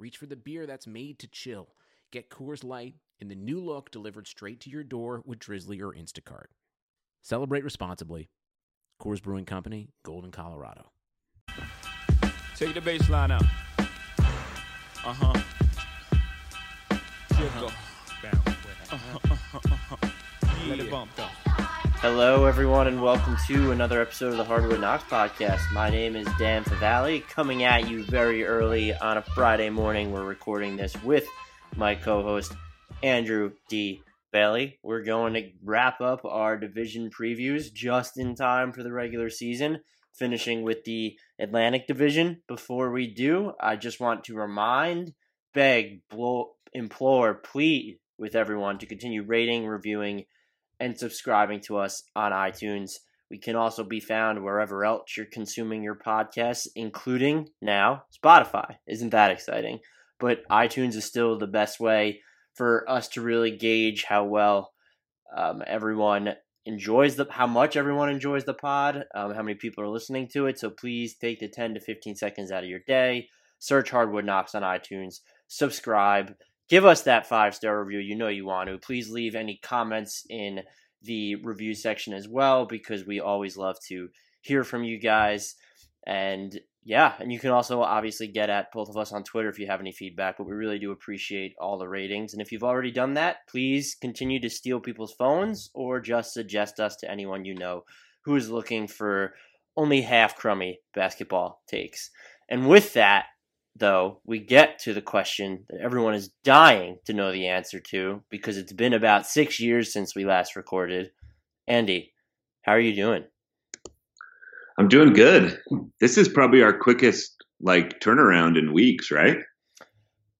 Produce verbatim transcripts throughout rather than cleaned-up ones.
reach for the beer that's made to chill. Get Coors Light in the new look delivered straight to your door with Drizzly or Instacart. Celebrate responsibly. Coors Brewing Company, Golden, Colorado. Take the baseline out. Uh-huh. Uh-huh. Uh-huh. Uh-huh. Uh-huh. Yeah. Let it bump, though. Hello, everyone, and welcome to another episode of the Hardwood Knocks podcast. My name is Dan Favalli, coming at you very early on a Friday morning. We're recording this with my co-host, Andrew D. Bailey. We're going to wrap up our division previews just in time for the regular season, finishing with the Atlantic Division. Before we do, I just want to remind, beg, blow, implore, plead with everyone to continue rating, reviewing, and subscribing to us on iTunes. We can also be found wherever else you're consuming your podcasts, including now Spotify. Isn't that exciting? But iTunes is still the best way for us to really gauge how well um, everyone enjoys the, how much everyone enjoys the pod, um, how many people are listening to it. So please take the ten to fifteen seconds out of your day, search Hardwood Knocks on iTunes, subscribe. Give us that five-star review. You know you want to. Please leave any comments in the review section as well, because we always love to hear from you guys. And yeah, and you can also obviously get at both of us on Twitter if you have any feedback, but we really do appreciate all the ratings. And if you've already done that, please continue to steal people's phones or just suggest us to anyone you know who is looking for only half-crummy basketball takes. And with that, though, we get to the question that everyone is dying to know the answer to, because it's been about six years since we last recorded. Andy, how are you doing? I'm doing good. This is probably our quickest like turnaround in weeks, right?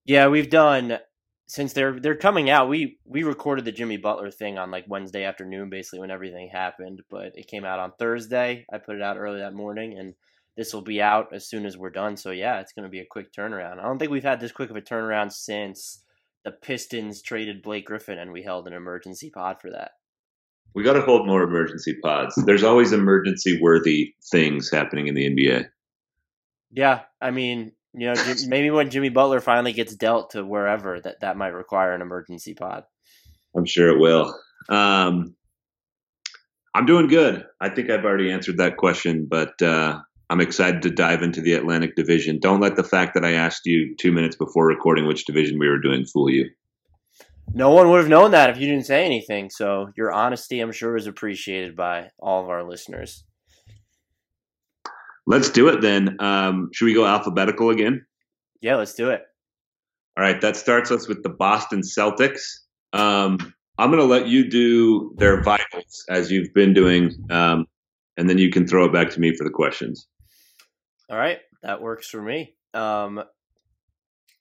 Yeah, we've done since they're they're coming out. We we recorded the Jimmy Butler thing on like Wednesday afternoon, basically when everything happened, but it came out on Thursday. I put it out early that morning, and this will be out as soon as we're done. So, yeah, it's going to be a quick turnaround. I don't think we've had this quick of a turnaround since the Pistons traded Blake Griffin and we held an emergency pod for that. We got to hold more emergency pods. There's always emergency-worthy things happening in the N B A. Yeah, I mean, you know, maybe when Jimmy Butler finally gets dealt to wherever, that, that might require an emergency pod. I'm sure it will. Um, I'm doing good. I think I've already answered that question, but uh, – I'm excited to dive into the Atlantic Division. Don't let the fact that I asked you two minutes before recording which division we were doing fool you. No one would have known that if you didn't say anything. So your honesty, I'm sure, is appreciated by all of our listeners. Let's do it then. Um, should we go alphabetical again? Yeah, let's do it. All right. That starts us with the Boston Celtics. Um, I'm going to let you do their vitals as you've been doing, um, and then you can throw it back to me for the questions. All right, that works for me. Um,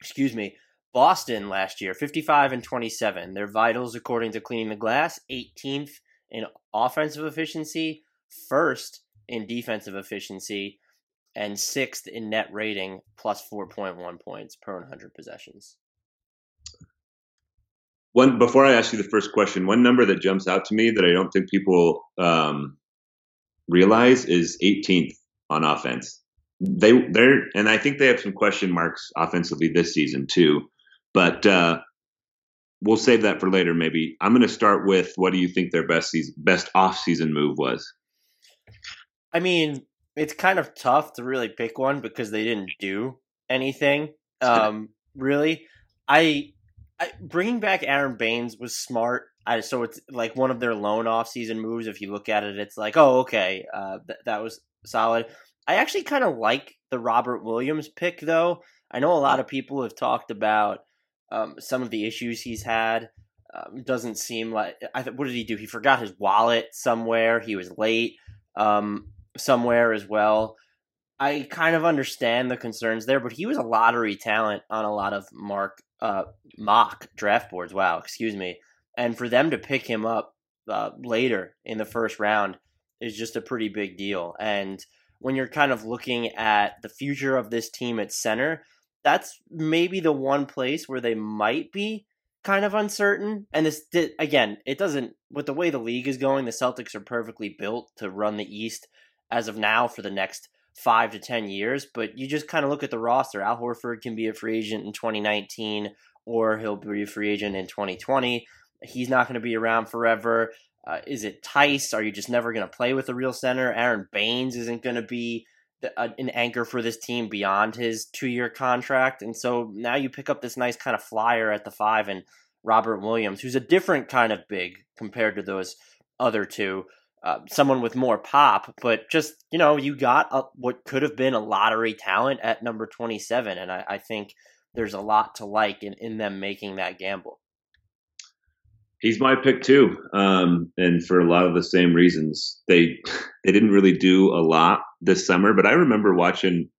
excuse me. Boston last year, fifty-five and twenty-seven. Their vitals, according to Cleaning the Glass, eighteenth in offensive efficiency, first in defensive efficiency, and sixth in net rating, plus four point one points per one hundred possessions. One before I ask you the first question, one number that jumps out to me that I don't think people um, realize is eighteenth on offense. They they're and I think they have some question marks offensively this season too, but uh, we'll save that for later. Maybe I'm going to start with what do you think their best season, best off season move was? I mean, it's kind of tough to really pick one because they didn't do anything. Um, really, I, I bringing back Aaron Baines was smart. I, so it's like one of their loan off season moves. If you look at it, it's like, oh, okay, uh, th- that was solid. I actually kind of like the Robert Williams pick, though. I know a lot of people have talked about um, some of the issues he's had. Um, doesn't seem like I th- what did he do? He forgot his wallet somewhere. He was late um, somewhere as well. I kind of understand the concerns there, but he was a lottery talent on a lot of mark uh, mock draft boards. Wow, excuse me. And for them to pick him up uh, later in the first round is just a pretty big deal. And when you're kind of looking at the future of this team at center, that's maybe the one place where they might be kind of uncertain. And this, again, it doesn't, with the way the league is going, the Celtics are perfectly built to run the East as of now for the next five to ten years, but you just kind of look at the roster. Al Horford can be a free agent in twenty nineteen, or he'll be a free agent in twenty twenty. He's not going to be around forever. Uh, is it Tice? Are you just never going to play with a real center? Aaron Baines isn't going to be the, uh, an anchor for this team beyond his two-year contract, and so now you pick up this nice kind of flyer at the five and Robert Williams, who's a different kind of big compared to those other two. Uh, someone with more pop, but just, you know, you got a, what could have been a lottery talent at number twenty-seven, and I, I think there's a lot to like in, in them making that gamble. He's my pick too, um, and for a lot of the same reasons. They they didn't really do a lot this summer, but I remember watching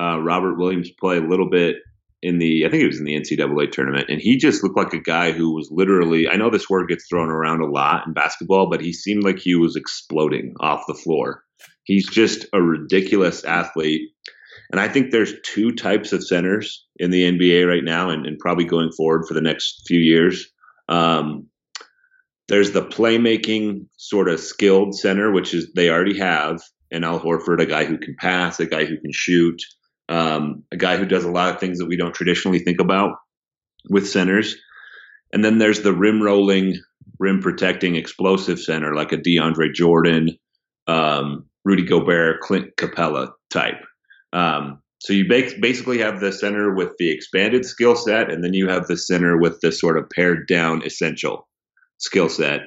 uh, Robert Williams play a little bit in the, I think it was in the N C double A tournament, and he just looked like a guy who was literally, I know this word gets thrown around a lot in basketball, but he seemed like he was exploding off the floor. He's just a ridiculous athlete. And I think there's two types of centers in the N B A right now, and, and probably going forward for the next few years. Um, there's the playmaking sort of skilled center, which is they already have, and Al Horford, a guy who can pass, a guy who can shoot, Um, a guy who does a lot of things that we don't traditionally think about with centers. And then there's the rim rolling, rim protecting, explosive center, like a DeAndre Jordan, um, Rudy Gobert, Clint Capella type. Um, so you ba- basically have the center with the expanded skill set, and then you have the center with the sort of pared down essential skill set.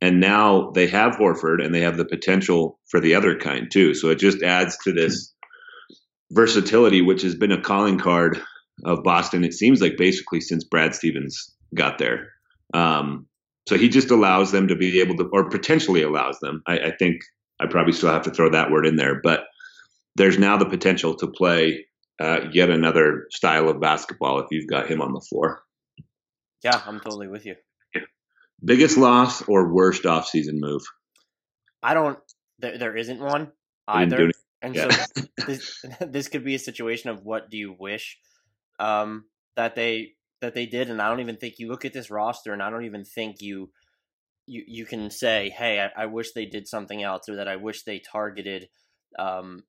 And now they have Horford, and they have the potential for the other kind too. So it just adds to this versatility, which has been a calling card of Boston, it seems like, basically since Brad Stevens got there. Um, so he just allows them to be able to, or potentially allows them. I, I think I probably still have to throw that word in there, but there's now the potential to play uh, yet another style of basketball if you've got him on the floor. Yeah, I'm totally with you. Yeah. Biggest loss or worst offseason move? I don't, there, there isn't one either. And yeah. so this, this could be a situation of what do you wish um, that they that they did. And I don't even think you look at this roster, and I don't even think you you, you can say, hey, I, I wish they did something else, or that I wish they targeted um,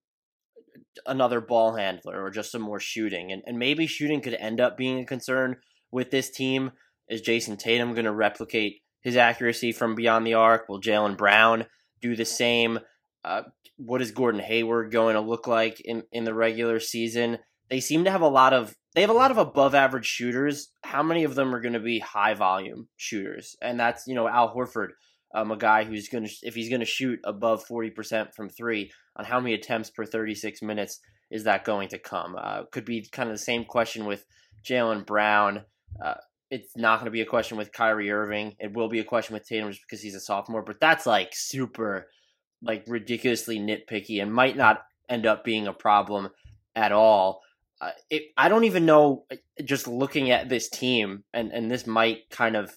another ball handler or just some more shooting. And, and maybe shooting could end up being a concern with this team. Is Jason Tatum going to replicate his accuracy from beyond the arc? Will Jaylen Brown do the same? Uh, what is Gordon Hayward going to look like in, in the regular season? They seem to have a lot of they have a lot of above average shooters. How many of them are going to be high volume shooters? And that's, you know, Al Horford, um, a guy who's going to, if he's going to shoot above forty percent from three, on how many attempts per thirty-six minutes is that going to come? Uh, could be kind of the same question with Jaylen Brown. Uh, it's not going to be a question with Kyrie Irving. It will be a question with Tatum just because he's a sophomore, but that's like super like ridiculously nitpicky and might not end up being a problem at all. Uh, it, I don't even know, just looking at this team, and, and this might kind of,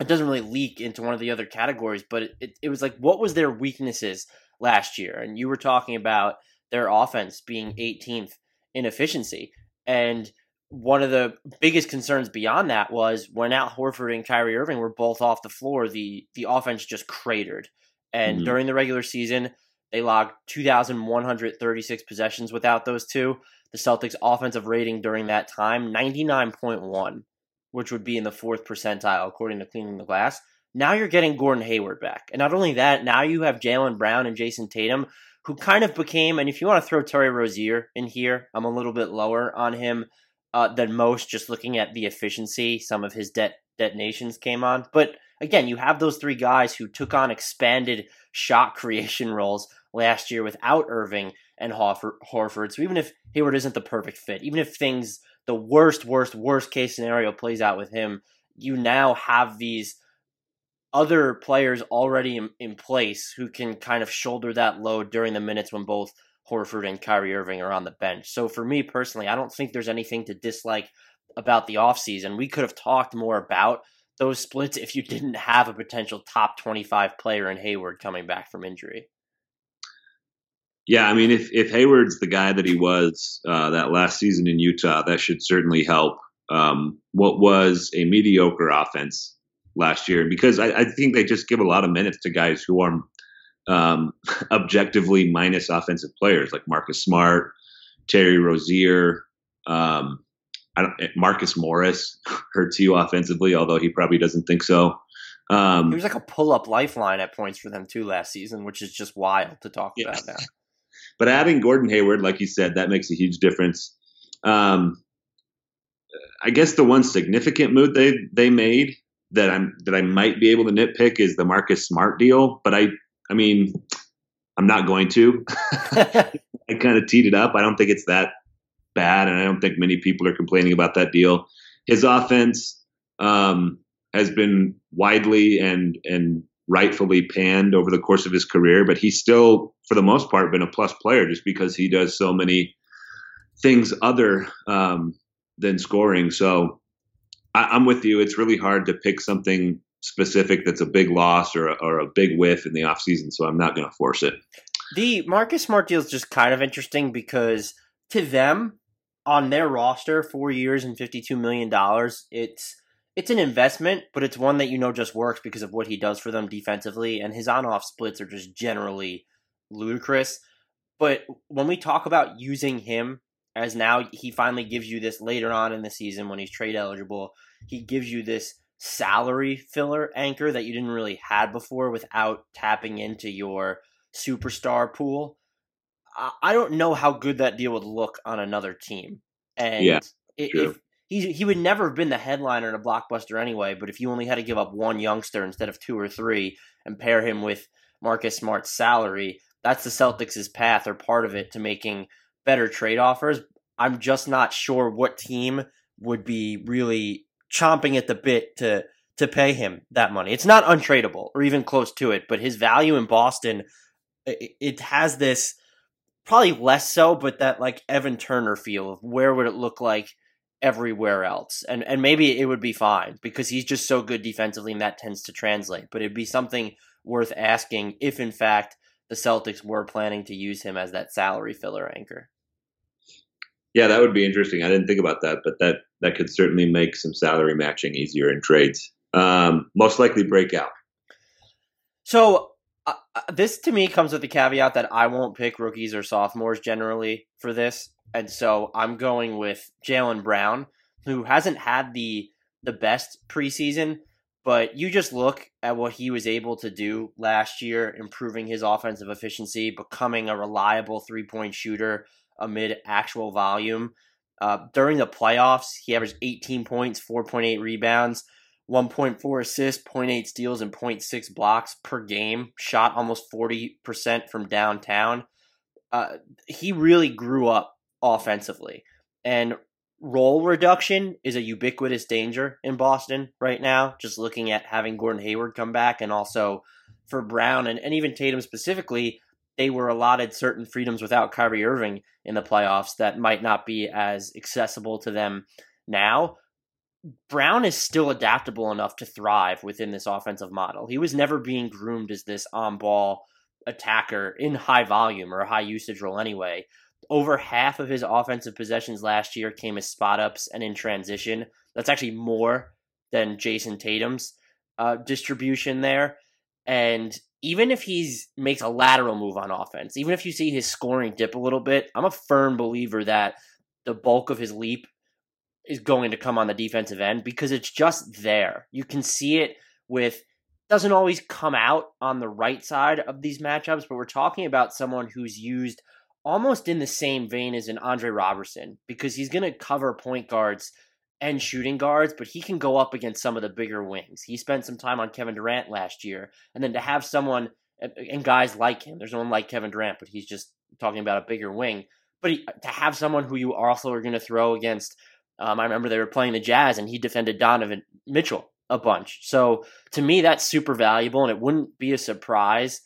it doesn't really leak into one of the other categories, but it, it, it was like, what was their weaknesses last year? And you were talking about their offense being eighteenth in efficiency. And one of the biggest concerns beyond that was when Al Horford and Kyrie Irving were both off the floor, the, the offense just cratered. And mm-hmm. during the regular season, they logged two thousand one hundred thirty-six possessions without those two. The Celtics' offensive rating during that time, ninety-nine point one, which would be in the fourth percentile, according to Cleaning the Glass. Now you're getting Gordon Hayward back. And not only that, now you have Jaylen Brown and Jason Tatum, who kind of became, and if you want to throw Terry Rozier in here, I'm a little bit lower on him uh, than most, just looking at the efficiency some of his det- detonations came on. But again, you have those three guys who took on expanded shot creation roles last year without Irving and Horford. So even if Hayward isn't the perfect fit, even if things, the worst, worst, worst case scenario plays out with him, you now have these other players already in, in place who can kind of shoulder that load during the minutes when both Horford and Kyrie Irving are on the bench. So for me personally, I don't think there's anything to dislike about the offseason. We could have talked more about those splits if you didn't have a potential top twenty-five player in Hayward coming back from injury. Yeah, I mean, if, if Hayward's the guy that he was uh, that last season in Utah, that should certainly help um, what was a mediocre offense last year. Because I, I think they just give a lot of minutes to guys who are um, objectively minus offensive players, like Marcus Smart, Terry Rozier, um, I don't, Marcus Morris hurts you offensively, although he probably doesn't think so. Um, he was like a pull-up lifeline at points for them too last season, which is just wild to talk yeah. about now. But adding Gordon Hayward, like you said, that makes a huge difference. Um, I guess the one significant move they they made that I'm that I might be able to nitpick is the Marcus Smart deal. But I, I mean, I'm not going to. I kind of teed it up. I don't think it's that bad, and I don't think many people are complaining about that deal. His offense um, has been widely and and. rightfully panned over the course of his career, but he's still, for the most part, been a plus player just because he does so many things other um, than scoring. So I, I'm with you. It's really hard to pick something specific that's a big loss or a, or a big whiff in the offseason, so I'm not going to force it. The Marcus Smart deal is just kind of interesting because to them, on their roster, four years and fifty-two million dollars, it's It's an investment, but it's one that you know just works because of what he does for them defensively, and his on-off splits are just generally ludicrous. But when we talk about using him, as now he finally gives you this later on in the season when he's trade eligible, he gives you this salary filler anchor that you didn't really have before without tapping into your superstar pool. I don't know how good that deal would look on another team. And yeah, if, sure. if He he would never have been the headliner in a blockbuster anyway, but if you only had to give up one youngster instead of two or three and pair him with Marcus Smart's salary, that's the Celtics' path or part of it to making better trade offers. I'm just not sure what team would be really chomping at the bit to to pay him that money. It's not untradeable or even close to it, but his value in Boston, it, it has this, probably less so, but that like Evan Turner feel of where would it look like everywhere else, and and maybe it would be fine because he's just so good defensively and that tends to translate, but it'd be something worth asking if in fact the Celtics were planning to use him as that salary filler anchor. Yeah, that would be interesting. I didn't think about that, but that that could certainly make some salary matching easier in trades. Um most likely breakout. So uh, this to me comes with the caveat that I won't pick rookies or sophomores generally for this. And so I'm going with Jaylen Brown, who hasn't had the the best preseason, but you just look at what he was able to do last year, improving his offensive efficiency, becoming a reliable three-point shooter amid actual volume. Uh, during the playoffs, he averaged eighteen points, four point eight rebounds, one point four assists, zero point eight steals, and zero point six blocks per game, shot almost forty percent from downtown. Uh, he really grew up offensively, and role reduction is a ubiquitous danger in Boston right now, just looking at having Gordon Hayward come back, and also for Brown and, and even Tatum specifically, they were allotted certain freedoms without Kyrie Irving in the playoffs that might not be as accessible to them now. Brown is still adaptable enough to thrive within this offensive model. He was never being groomed as this on-ball attacker in high volume or a high usage role anyway. Over half of his offensive possessions last year came as spot-ups and in transition. That's actually more than Jason Tatum's uh, distribution there. And even if he's makes a lateral move on offense, even if you see his scoring dip a little bit, I'm a firm believer that the bulk of his leap is going to come on the defensive end because it's just there. You can see it with doesn't always come out on the right side of these matchups, but we're talking about someone who's used almost in the same vein as an Andre Robertson, because he's going to cover point guards and shooting guards, but he can go up against some of the bigger wings. He spent some time on Kevin Durant last year, and then to have someone, and guys like him, there's no one like Kevin Durant, but he's just talking about a bigger wing, but he, to have someone who you also are going to throw against, um, I remember they were playing the Jazz, and he defended Donovan Mitchell a bunch. So to me, that's super valuable, and it wouldn't be a surprise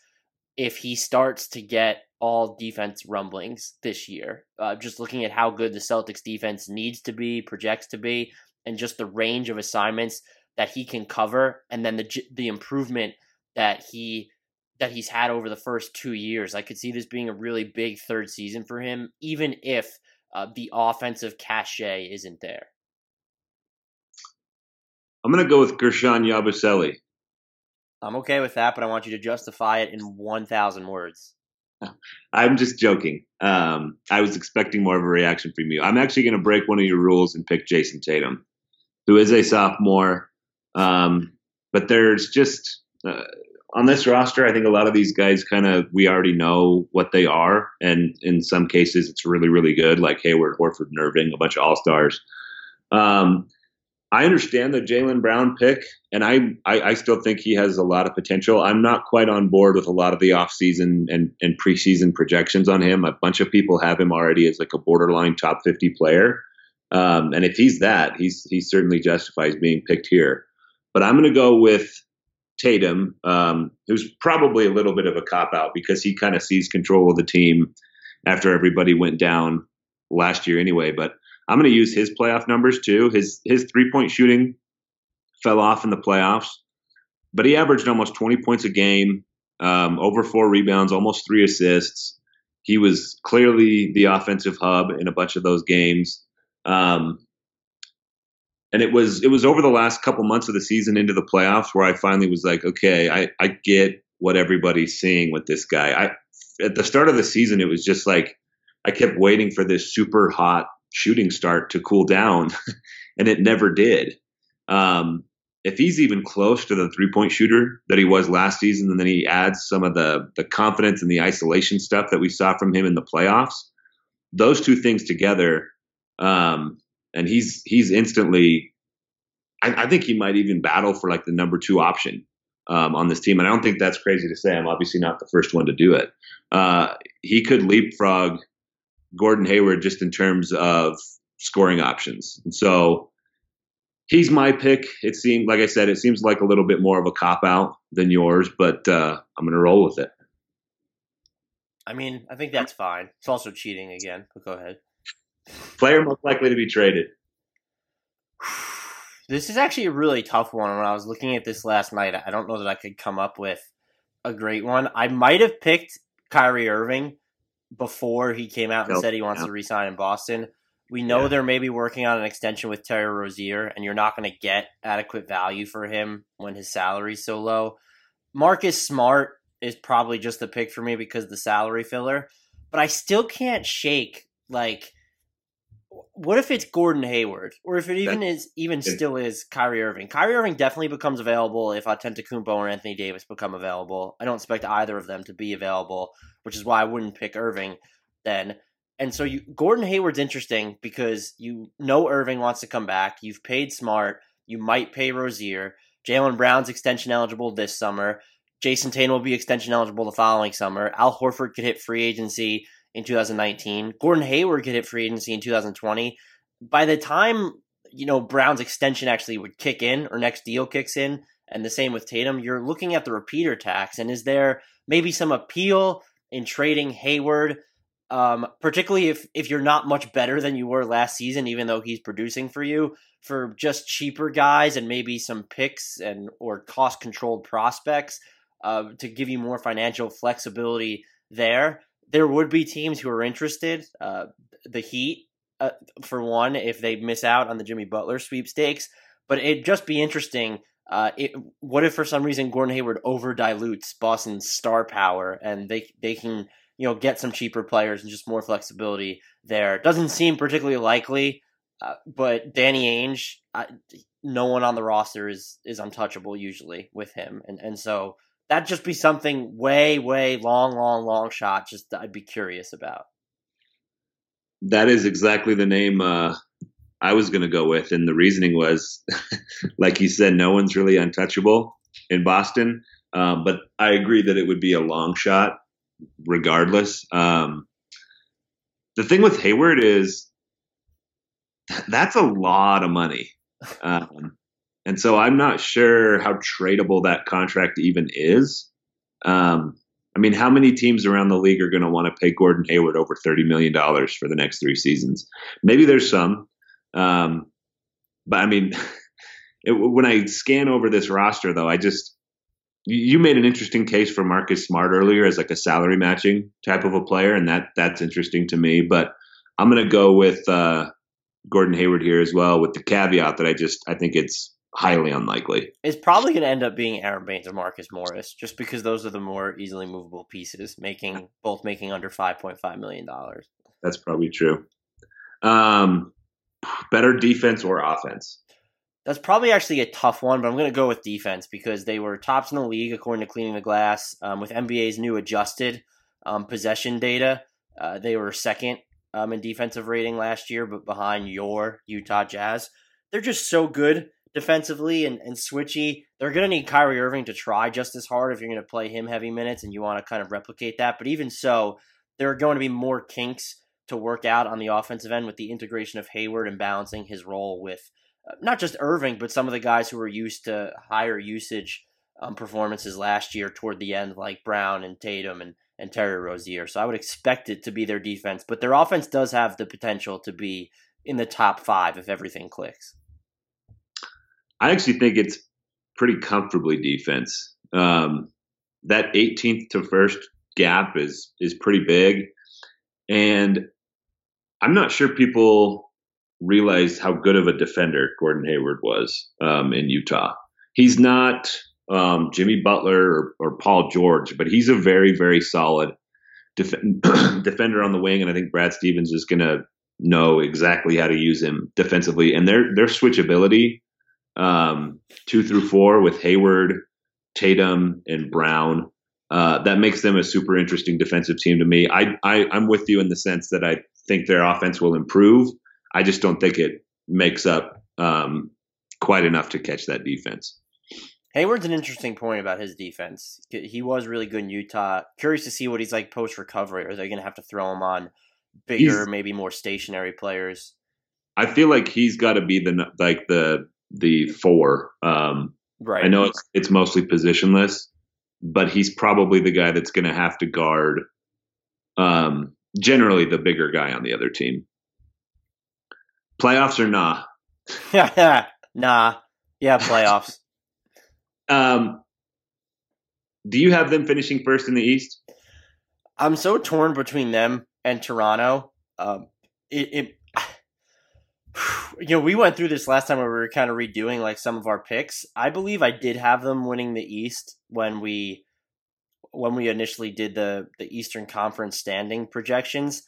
if he starts to get all defense rumblings this year, uh, just looking at how good the Celtics defense needs to be, projects to be, and just the range of assignments that he can cover, and then the the improvement that he that he's had over the first two years. I could see this being a really big third season for him, even if uh, the offensive cachet isn't there. I'm going to go with Gershon Yabusele. I'm okay with that, but I want you to justify it in one thousand words. I'm just joking. Um, I was expecting more of a reaction from you. I'm actually going to break one of your rules and pick Jason Tatum, who is a sophomore. Um, but there's just uh, on this roster, I think a lot of these guys kind of we already know what they are. And in some cases, it's really, really good, like Hayward, Horford, and Irving, a bunch of all-stars. Um, I understand the Jaylen Brown pick, and I, I, I still think he has a lot of potential. I'm not quite on board with a lot of the offseason and, and preseason projections on him. A bunch of people have him already as like a borderline top fifty player. Um, and if he's that, he's he certainly justifies being picked here. But I'm going to go with Tatum, um, who's probably a little bit of a cop-out because he kind of seized control of the team after everybody went down last year anyway. But I'm going to use his playoff numbers too. His his three-point shooting fell off in the playoffs, but he averaged almost twenty points a game, um, over four rebounds, almost three assists. He was clearly the offensive hub in a bunch of those games. Um, and it was it was over the last couple months of the season into the playoffs where I finally was like, okay, I, I get what everybody's seeing with this guy. I at the start of the season, it was just like I kept waiting for this super hot shooting start to cool down, and it never did. Um, if he's even close to the three-point shooter that he was last season, and then he adds some of the the confidence and the isolation stuff that we saw from him in the playoffs, those two things together, um, and he's he's instantly, I, I think he might even battle for like the number two option um, on this team, and I don't think that's crazy to say. I'm obviously not the first one to do it. Uh, he could leapfrog Gordon Hayward just in terms of scoring options. And so he's my pick. It seemed, like I said, it seems like a little bit more of a cop-out than yours, but uh, I'm going to roll with it. I mean, I think that's fine. It's also cheating again, but go ahead. Player most likely to be traded. This is actually a really tough one. When I was looking at this last night, I don't know that I could come up with a great one. I might have picked Kyrie Irving before he came out and said he wants yeah. to re-sign in Boston. We know yeah. they're maybe working on an extension with Terry Rozier, and you're not going to get adequate value for him when his salary's so low. Marcus Smart is probably just the pick for me because of the salary filler, but I still can't shake, like, what if it's Gordon Hayward, or if it even That's, is, even yeah. still is Kyrie Irving? Kyrie Irving definitely becomes available if Antetokounmpo or Anthony Davis become available. I don't expect either of them to be available, which is why I wouldn't pick Irving then. And so you, Gordon Hayward's interesting because you know Irving wants to come back. You've paid Smart. You might pay Rozier. Jaylen Brown's extension eligible this summer. Jason Tatum will be extension eligible the following summer. Al Horford could hit free agency in two thousand nineteen. Gordon Hayward could hit free agency in two thousand twenty. By the time, you know, Brown's extension actually would kick in, or next deal kicks in, and the same with Tatum, you're looking at the repeater tax. And is there maybe some appeal in trading Hayward, um, particularly if, if you're not much better than you were last season, even though he's producing for you, for just cheaper guys and maybe some picks and or cost-controlled prospects uh, to give you more financial flexibility there? There would be teams who are interested, uh, the Heat, uh, for one, if they miss out on the Jimmy Butler sweepstakes. But it'd just be interesting. Uh, it, what if for some reason Gordon Hayward over-dilutes Boston's star power and they they can you know get some cheaper players and just more flexibility there? Doesn't seem particularly likely, uh, but Danny Ainge, I, no one on the roster is, is untouchable usually with him. And, and so that'd just be something way, way long, long, long shot. Just I'd be curious about. That is exactly the name uh, I was going to go with. And the reasoning was, like you said, no one's really untouchable in Boston. Um, but I agree that it would be a long shot regardless. Um, the thing with Hayward is that's a lot of money. Um, And so I'm not sure how tradable that contract even is. Um, I mean, how many teams around the league are going to want to pay Gordon Hayward over thirty million dollars for the next three seasons? Maybe there's some. Um, but I mean, it, when I scan over this roster, though, I just, you made an interesting case for Marcus Smart earlier as like a salary matching type of a player. And that that's interesting to me, but I'm going to go with uh, Gordon Hayward here as well, with the caveat that I just, I think it's highly unlikely. It's probably going to end up being Aaron Baines or Marcus Morris, just because those are the more easily movable pieces, making both making under five point five million dollars. That's probably true. Um, better defense or offense? That's probably actually a tough one, but I'm going to go with defense because they were tops in the league, according to Cleaning the Glass. Um, with N B A's new adjusted um, possession data, uh, they were second um, in defensive rating last year, but behind your Utah Jazz. They're just so good defensively and, and switchy. They're going to need Kyrie Irving to try just as hard if you're going to play him heavy minutes and you want to kind of replicate that. But even so, there are going to be more kinks to work out on the offensive end with the integration of Hayward and balancing his role with not just Irving, but some of the guys who were used to higher usage um, performances last year toward the end, like Brown and Tatum and, and Terry Rozier. So I would expect it to be their defense, but their offense does have the potential to be in the top five if everything clicks. I actually think it's pretty comfortably defense. Um, that eighteenth to first gap is is pretty big. And I'm not sure people realized how good of a defender Gordon Hayward was um, in Utah. He's not um, Jimmy Butler or, or Paul George, but he's a very, very solid def- defender on the wing. And I think Brad Stevens is going to know exactly how to use him defensively. And their their switchability, um, two through four with Hayward, Tatum, and Brown, uh, that makes them a super interesting defensive team to me. I, I I'm with you in the sense that I think their offense will improve. I just don't think it makes up um, quite enough to catch that defense. Hayward's an interesting point about his defense. He was really good in Utah. Curious to see what he's like post-recovery. Are they going to have to throw him on bigger, he's, maybe more stationary players? I feel like he's got to be the like the the four. Um, right. I know it's it's mostly positionless, but he's probably the guy that's going to have to guard um, generally the bigger guy on the other team. Playoffs or nah? Nah. Yeah, playoffs. um, do you have them finishing first in the East? I'm so torn between them and Toronto. Um, it, it, you know, we went through this last time where we were kind of redoing like some of our picks. I believe I did have them winning the East when we when we initially did the the Eastern Conference standing projections.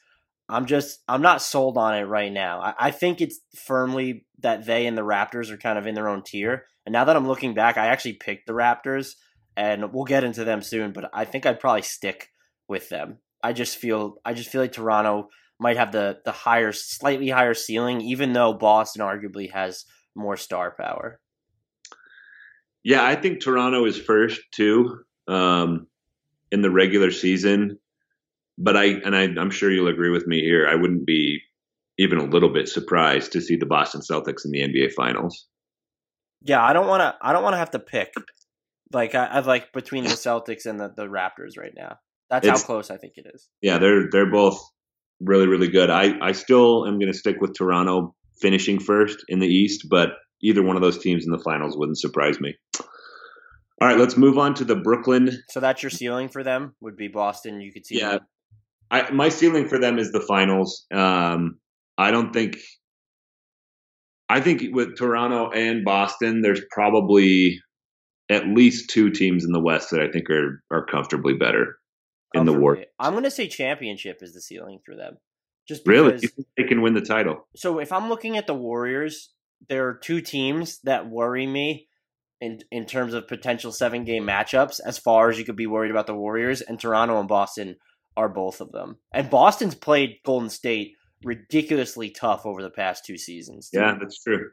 I'm just, I'm not sold on it right now. I, I think it's firmly that they and the Raptors are kind of in their own tier. And now that I'm looking back, I actually picked the Raptors, and we'll get into them soon, but I think I'd probably stick with them. I just feel, I just feel like Toronto might have the, the higher, slightly higher ceiling, even though Boston arguably has more star power. Yeah, I think Toronto is first too, um, in the regular season. But I and I, I'm sure you'll agree with me here. I wouldn't be even a little bit surprised to see the Boston Celtics in the N B A Finals. Yeah, I don't want to. I don't want to have to pick like I, I like between the Celtics and the, the Raptors right now. That's it's, how close I think it is. Yeah, they're they're both really really good. I, I still am going to stick with Toronto finishing first in the East, but either one of those teams in the Finals wouldn't surprise me. All right, let's move on to the Brooklyn. So that's your ceiling for them would be Boston. You could see yeah. Them. I, my ceiling for them is the finals. Um, I don't think – I think with Toronto and Boston, there's probably at least two teams in the West that I think are, are comfortably better in comfortably. the West. I'm going to say championship is the ceiling for them. Just because, really? You think they can win the title? So if I'm looking at the Warriors, there are two teams that worry me in, in terms of potential seven-game matchups as far as you could be worried about the Warriors, and Toronto and Boston – are both of them. And Boston's played Golden State ridiculously tough over the past two seasons. Too. Yeah, that's true.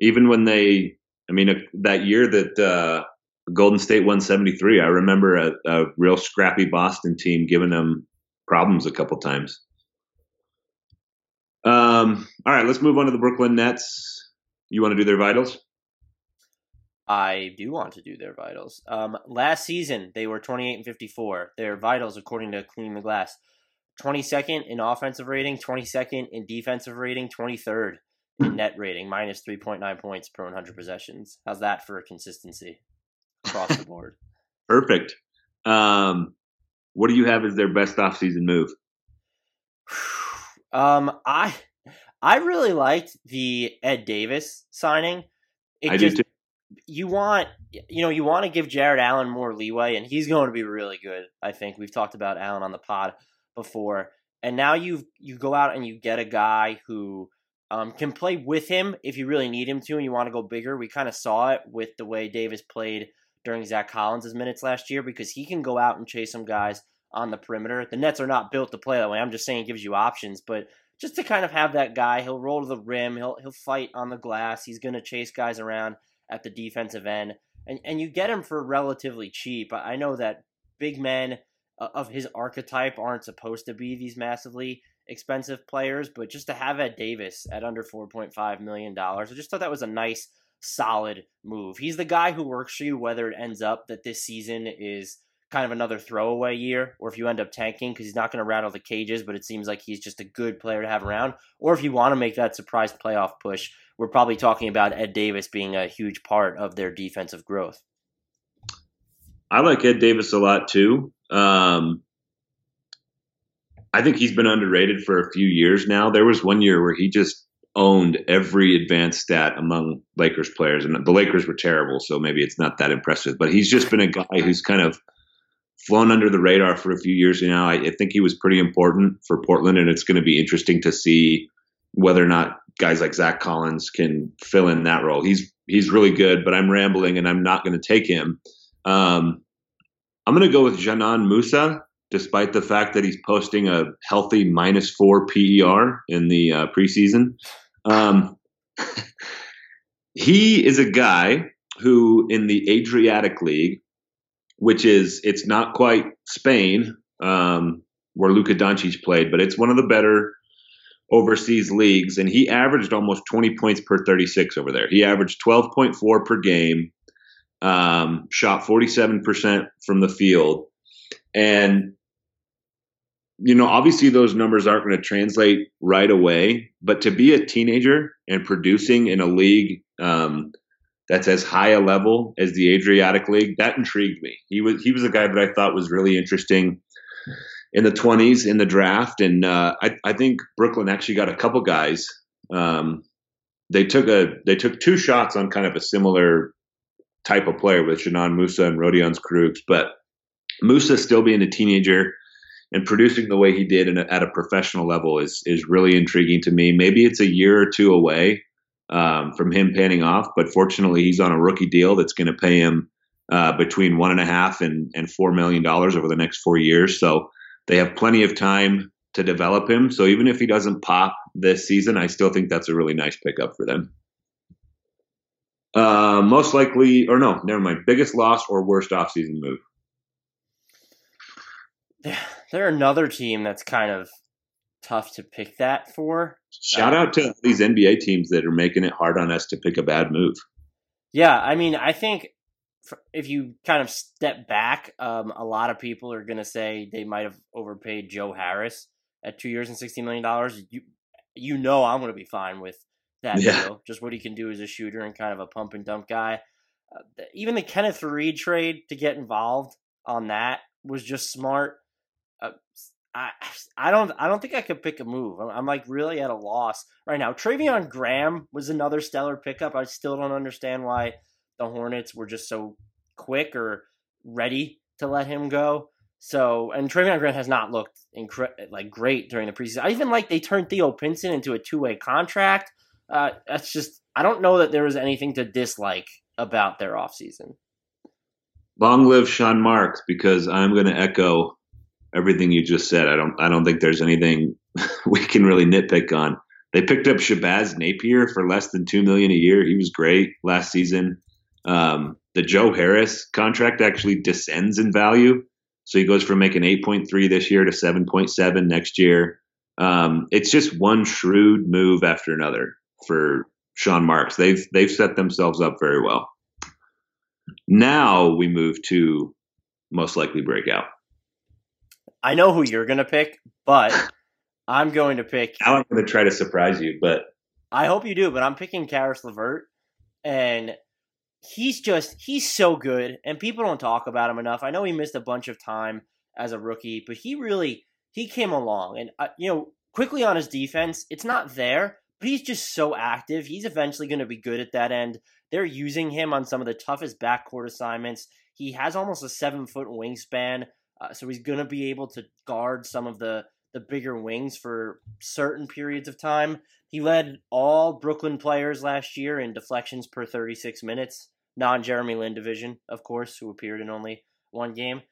Even when they, I mean, that year that uh, Golden State won seventy-three, I remember a, a real scrappy Boston team giving them problems a couple times. Um, all right, let's move on to the Brooklyn Nets. You want to do their vitals? I do want to do their vitals. Um, last season, they were twenty-eight and fifty-four. Their vitals, according to Cleaning the Glass, twenty-second in offensive rating, twenty-second in defensive rating, twenty-third in net rating, minus three point nine points per one hundred possessions. How's that for consistency across the board? Perfect. Um, what do you have as their best offseason move? um, I I really liked the Ed Davis signing. It I just, do too. You want, you know, you want to give Jared Allen more leeway, and he's going to be really good. I think we've talked about Allen on the pod before, and now you you go out and you get a guy who um, can play with him if you really need him to, and you want to go bigger. We kind of saw it with the way Davis played during Zach Collins' minutes last year, because he can go out and chase some guys on the perimeter. The Nets are not built to play that way. I'm just saying it gives you options, but just to kind of have that guy, he'll roll to the rim, he'll he'll fight on the glass, he's going to chase guys around at the defensive end, and, and you get him for relatively cheap. I know that big men of his archetype aren't supposed to be these massively expensive players, but just to have Ed Davis at under four point five million dollars, I just thought that was a nice, solid move. He's the guy who works for you, whether it ends up that this season is kind of another throwaway year, or if you end up tanking because he's not going to rattle the cages, but it seems like he's just a good player to have around, or if you want to make that surprise playoff push, we're probably talking about Ed Davis being a huge part of their defensive growth. I like Ed Davis a lot too. Um, I think he's been underrated for a few years now. There was one year where he just owned every advanced stat among Lakers players, and the Lakers were terrible, so maybe it's not that impressive, but he's just been a guy who's kind of flown under the radar for a few years now. I, I think he was pretty important for Portland, and it's going to be interesting to see whether or not guys like Zach Collins can fill in that role. He's he's really good, but I'm rambling, and I'm not going to take him. Um, I'm going to go with Dzanan Musa, despite the fact that he's posting a healthy minus four P E R in the uh, preseason. Um, he is a guy who, in the Adriatic League, which is, it's not quite Spain, um, where Luka Doncic played, but it's one of the better overseas leagues. And he averaged almost twenty points per thirty-six over there. He averaged twelve point four per game, um, shot forty-seven percent from the field. And, you know, obviously those numbers aren't going to translate right away, but to be a teenager and producing in a league, um, that's as high a level as the Adriatic League, that intrigued me. He was he was a guy that I thought was really interesting in the twenties in the draft, and uh, I, I think Brooklyn actually got a couple guys. Um, they took a they took two shots on kind of a similar type of player with Dzanan Musa and Rodion Skrugs, but Musa still being a teenager and producing the way he did in a, at a professional level is is really intriguing to me. Maybe it's a year or two away Um, from him panning off, but fortunately he's on a rookie deal that's going to pay him uh, between one and a half and and four million dollars over the next four years. So they have plenty of time to develop him. So even if he doesn't pop this season, I still think that's a really nice pickup for them. Uh, most likely, or no, never mind. Biggest loss or worst offseason move? They're another team that's kind of tough to pick that for. Shout out to these N B A teams that are making it hard on us to pick a bad move. Yeah, I mean, I think if you kind of step back, um, a lot of people are going to say they might have overpaid Joe Harris at two years and sixty million dollars. You, you know I'm going to be fine with that yeah. deal. Just what he can do as a shooter and kind of a pump and dump guy. Uh, even the Kenneth Reed trade to get involved on that was just smart. Uh, I I don't I don't think I could pick a move. I'm, I'm like really at a loss right now. Treveon Graham was another stellar pickup. I still don't understand why the Hornets were just so quick or ready to let him go. So, and Treveon Graham has not looked incre- like great during the preseason. I even like they turned Theo Pinson into a two-way contract. Uh, that's just, I don't know that there was anything to dislike about their offseason. Long live Sean Marks, because I'm going to echo everything you just said. I don't I don't think there's anything we can really nitpick on. They picked up Shabazz Napier for less than two million dollars a year. He was great last season. Um, the Joe Harris contract actually descends in value. So he goes from making eight point three this year to seven point seven next year. Um, it's just one shrewd move after another for Sean Marks. They've they've set themselves up very well. Now we move to most likely breakout. I know who you're going to pick, but I'm going to pick. I'm going to try to surprise you, but I hope you do. But I'm picking Karis LeVert, and he's just he's so good, and people don't talk about him enough. I know he missed a bunch of time as a rookie, but he really he came along, and uh, you know, quickly on his defense, it's not there, but he's just so active. He's eventually going to be good at that end. They're using him on some of the toughest backcourt assignments. He has almost a seven-foot wingspan, uh, so he's going to be able to guard some of the, the bigger wings for certain periods of time. He led all Brooklyn players last year in deflections per thirty-six minutes, non-Jeremy Lin division, of course, who appeared in only one game.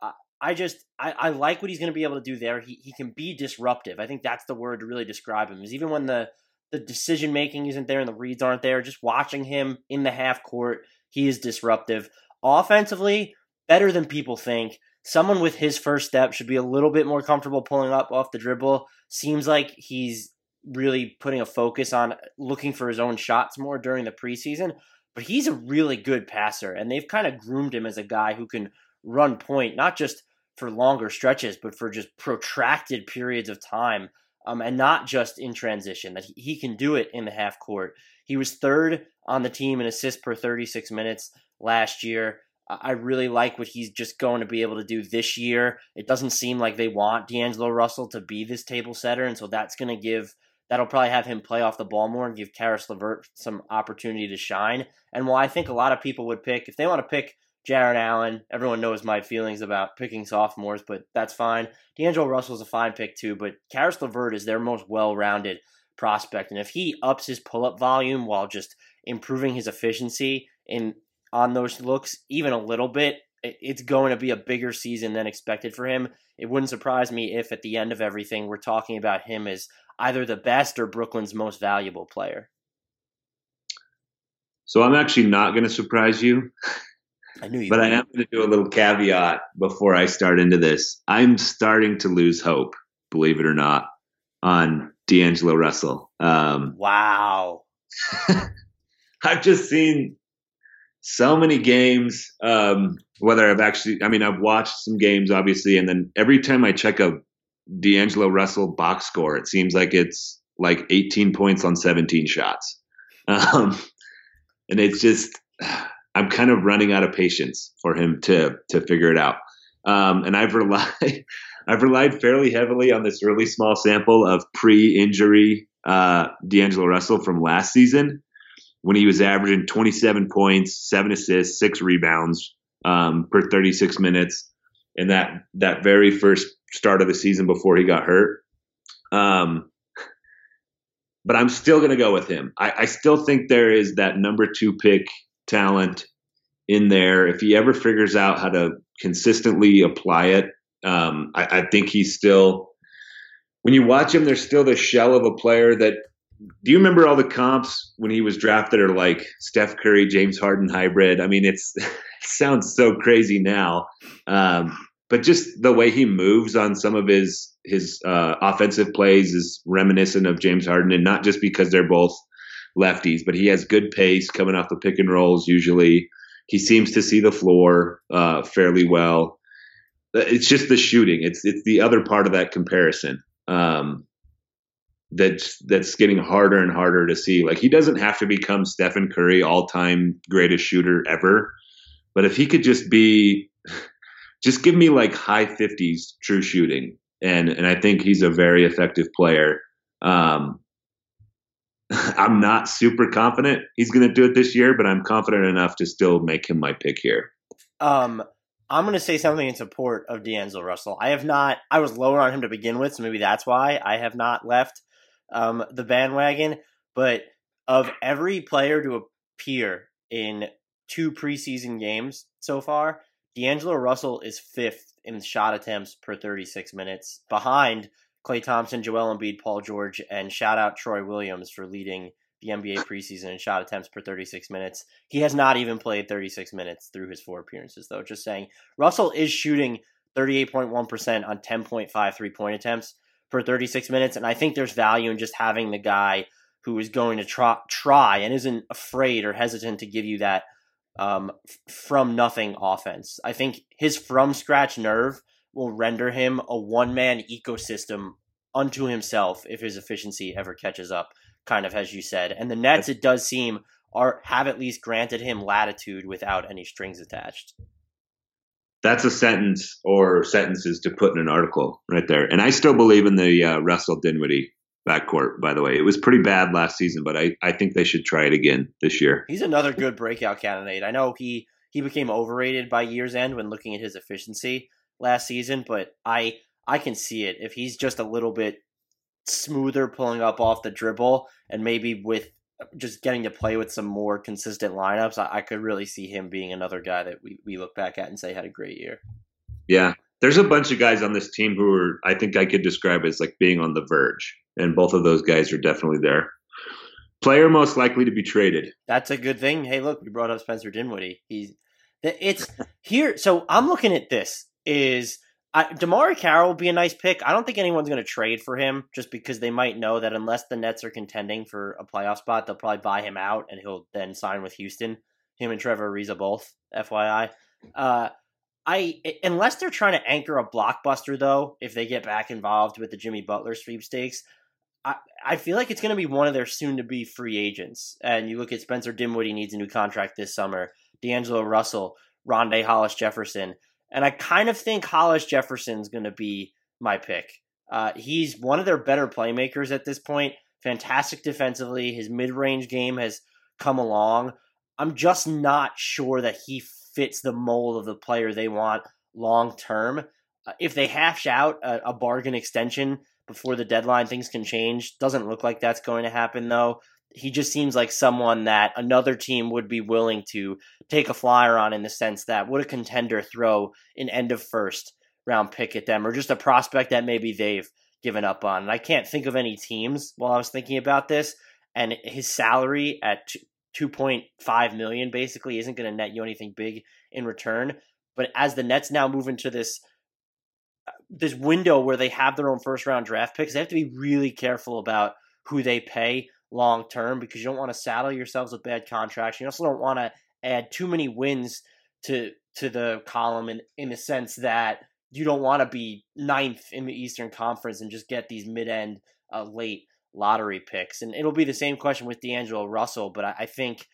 I, I just I, I like what he's going to be able to do there. He he can be disruptive. I think that's the word to really describe him, is even when the The decision-making isn't there and the reads aren't there, just watching him in the half court, he is disruptive. Offensively, better than people think. Someone with his first step should be a little bit more comfortable pulling up off the dribble. Seems like he's really putting a focus on looking for his own shots more during the preseason. But he's a really good passer, and they've kind of groomed him as a guy who can run point, not just for longer stretches, but for just protracted periods of time. Um, and not just in transition, that he can do it in the half court. He was third on the team in assists per thirty-six minutes last year. I really like what he's just going to be able to do this year. It doesn't seem like they want D'Angelo Russell to be this table setter, and so that's going to give, that'll probably have him play off the ball more and give Karis LeVert some opportunity to shine. And while I think a lot of people would pick, if they want to pick Jared Allen, everyone knows my feelings about picking sophomores, but that's fine. D'Angelo Russell is a fine pick too, but Karis LeVert is their most well-rounded prospect, and if he ups his pull-up volume while just improving his efficiency in on those looks even a little bit, it's going to be a bigger season than expected for him. It wouldn't surprise me if at the end of everything we're talking about him as either the best or Brooklyn's most valuable player. So I'm actually not going to surprise you. I knew you but did. I am going to do a little caveat before I start into this. I'm starting to lose hope, believe it or not, on D'Angelo Russell. Um, wow. I've just seen so many games, um, whether I've actually – I mean, I've watched some games, obviously, and then every time I check a D'Angelo Russell box score, it seems like it's like eighteen points on seventeen shots. Um, and it's just – I'm kind of running out of patience for him to to figure it out. Um, and I've relied I've relied fairly heavily on this really small sample of pre-injury uh, D'Angelo Russell from last season when he was averaging twenty-seven points, seven assists, six rebounds um, per thirty-six minutes in that that very first start of the season before he got hurt. Um, but I'm still going to go with him. I, I still think there is that number two pick talent in there. If he ever figures out how to consistently apply it, um, I, I think he's still, when you watch him, there's still the shell of a player that, do you remember all the comps when he was drafted are like Steph Curry, James Harden hybrid? I mean, it's, it sounds so crazy now. Um, but just the way he moves on some of his, his uh, offensive plays is reminiscent of James Harden, and not just because they're both lefties, but he has good pace coming off the pick and rolls. Usually he seems to see the floor uh, fairly well. It's just the shooting. It's, it's the other part of that comparison um, that's, that's getting harder and harder to see. Like, he doesn't have to become Stephen Curry, all time greatest shooter ever. But if he could just be, just give me like high fifties true shooting. And, and I think he's a very effective player. Um, I'm not super confident he's going to do it this year, but I'm confident enough to still make him my pick here. Um, I'm going to say something in support of D'Angelo Russell. I have not – I was lower on him to begin with, so maybe that's why I have not left um, the bandwagon. But of every player to appear in two preseason games so far, D'Angelo Russell is fifth in shot attempts per thirty-six minutes, behind – Klay Thompson, Joel Embiid, Paul George, and shout out Troy Williams for leading the N B A preseason in shot attempts per thirty-six minutes. He has not even played thirty-six minutes through his four appearances, though. Just saying, Russell is shooting thirty-eight point one percent on ten point five three-point attempts per thirty-six minutes, and I think there's value in just having the guy who is going to try, try and isn't afraid or hesitant to give you that um, from nothing offense. I think his from scratch nerve will render him a one man ecosystem unto himself if his efficiency ever catches up, kind of as you said. And the Nets, it does seem, are have at least granted him latitude without any strings attached. That's a sentence or sentences to put in an article right there. And I still believe in the uh, Russell Dinwiddie backcourt, by the way. It was pretty bad last season, but I, I think they should try it again this year. He's another good breakout candidate. I know he, he became overrated by year's end when looking at his efficiency last season, but I I can see it. If he's just a little bit smoother pulling up off the dribble and maybe with just getting to play with some more consistent lineups, I, I could really see him being another guy that we, we look back at and say had a great year. Yeah. There's a bunch of guys on this team who are, I think I could describe as like being on the verge. And both of those guys are definitely there. Player most likely to be traded. That's a good thing. Hey, look, we brought up Spencer Dinwiddie. He's it's here. So I'm looking at this is I, Damari Carroll would be a nice pick. I don't think anyone's going to trade for him just because they might know that unless the Nets are contending for a playoff spot, they'll probably buy him out and he'll then sign with Houston. Him and Trevor Ariza both, F Y I. Uh, I unless they're trying to anchor a blockbuster, though, if they get back involved with the Jimmy Butler sweepstakes, I, I feel like it's going to be one of their soon-to-be free agents. And you look at Spencer Dinwiddie needs a new contract this summer. D'Angelo Russell, Rondé Hollis-Jefferson. And I kind of think Hollis Jefferson's going to be my pick. Uh, he's one of their better playmakers at this point. Fantastic defensively. His mid-range game has come along. I'm just not sure that he fits the mold of the player they want long-term. Uh, if they hash out a, a bargain extension before the deadline, things can change. Doesn't look like that's going to happen, though. He just seems like someone that another team would be willing to take a flyer on, in the sense that would a contender throw an end of first round pick at them, or just a prospect that maybe they've given up on. And I can't think of any teams while I was thinking about this, and his salary at two point five million basically isn't going to net you anything big in return. But as the Nets now move into this, this window where they have their own first round draft picks, they have to be really careful about who they pay long-term, because you don't want to saddle yourselves with bad contracts. You also don't want to add too many wins to to the column in, in the sense that you don't want to be ninth in the Eastern Conference and just get these mid-end uh, late lottery picks. And it'll be the same question with D'Angelo Russell, but I, I think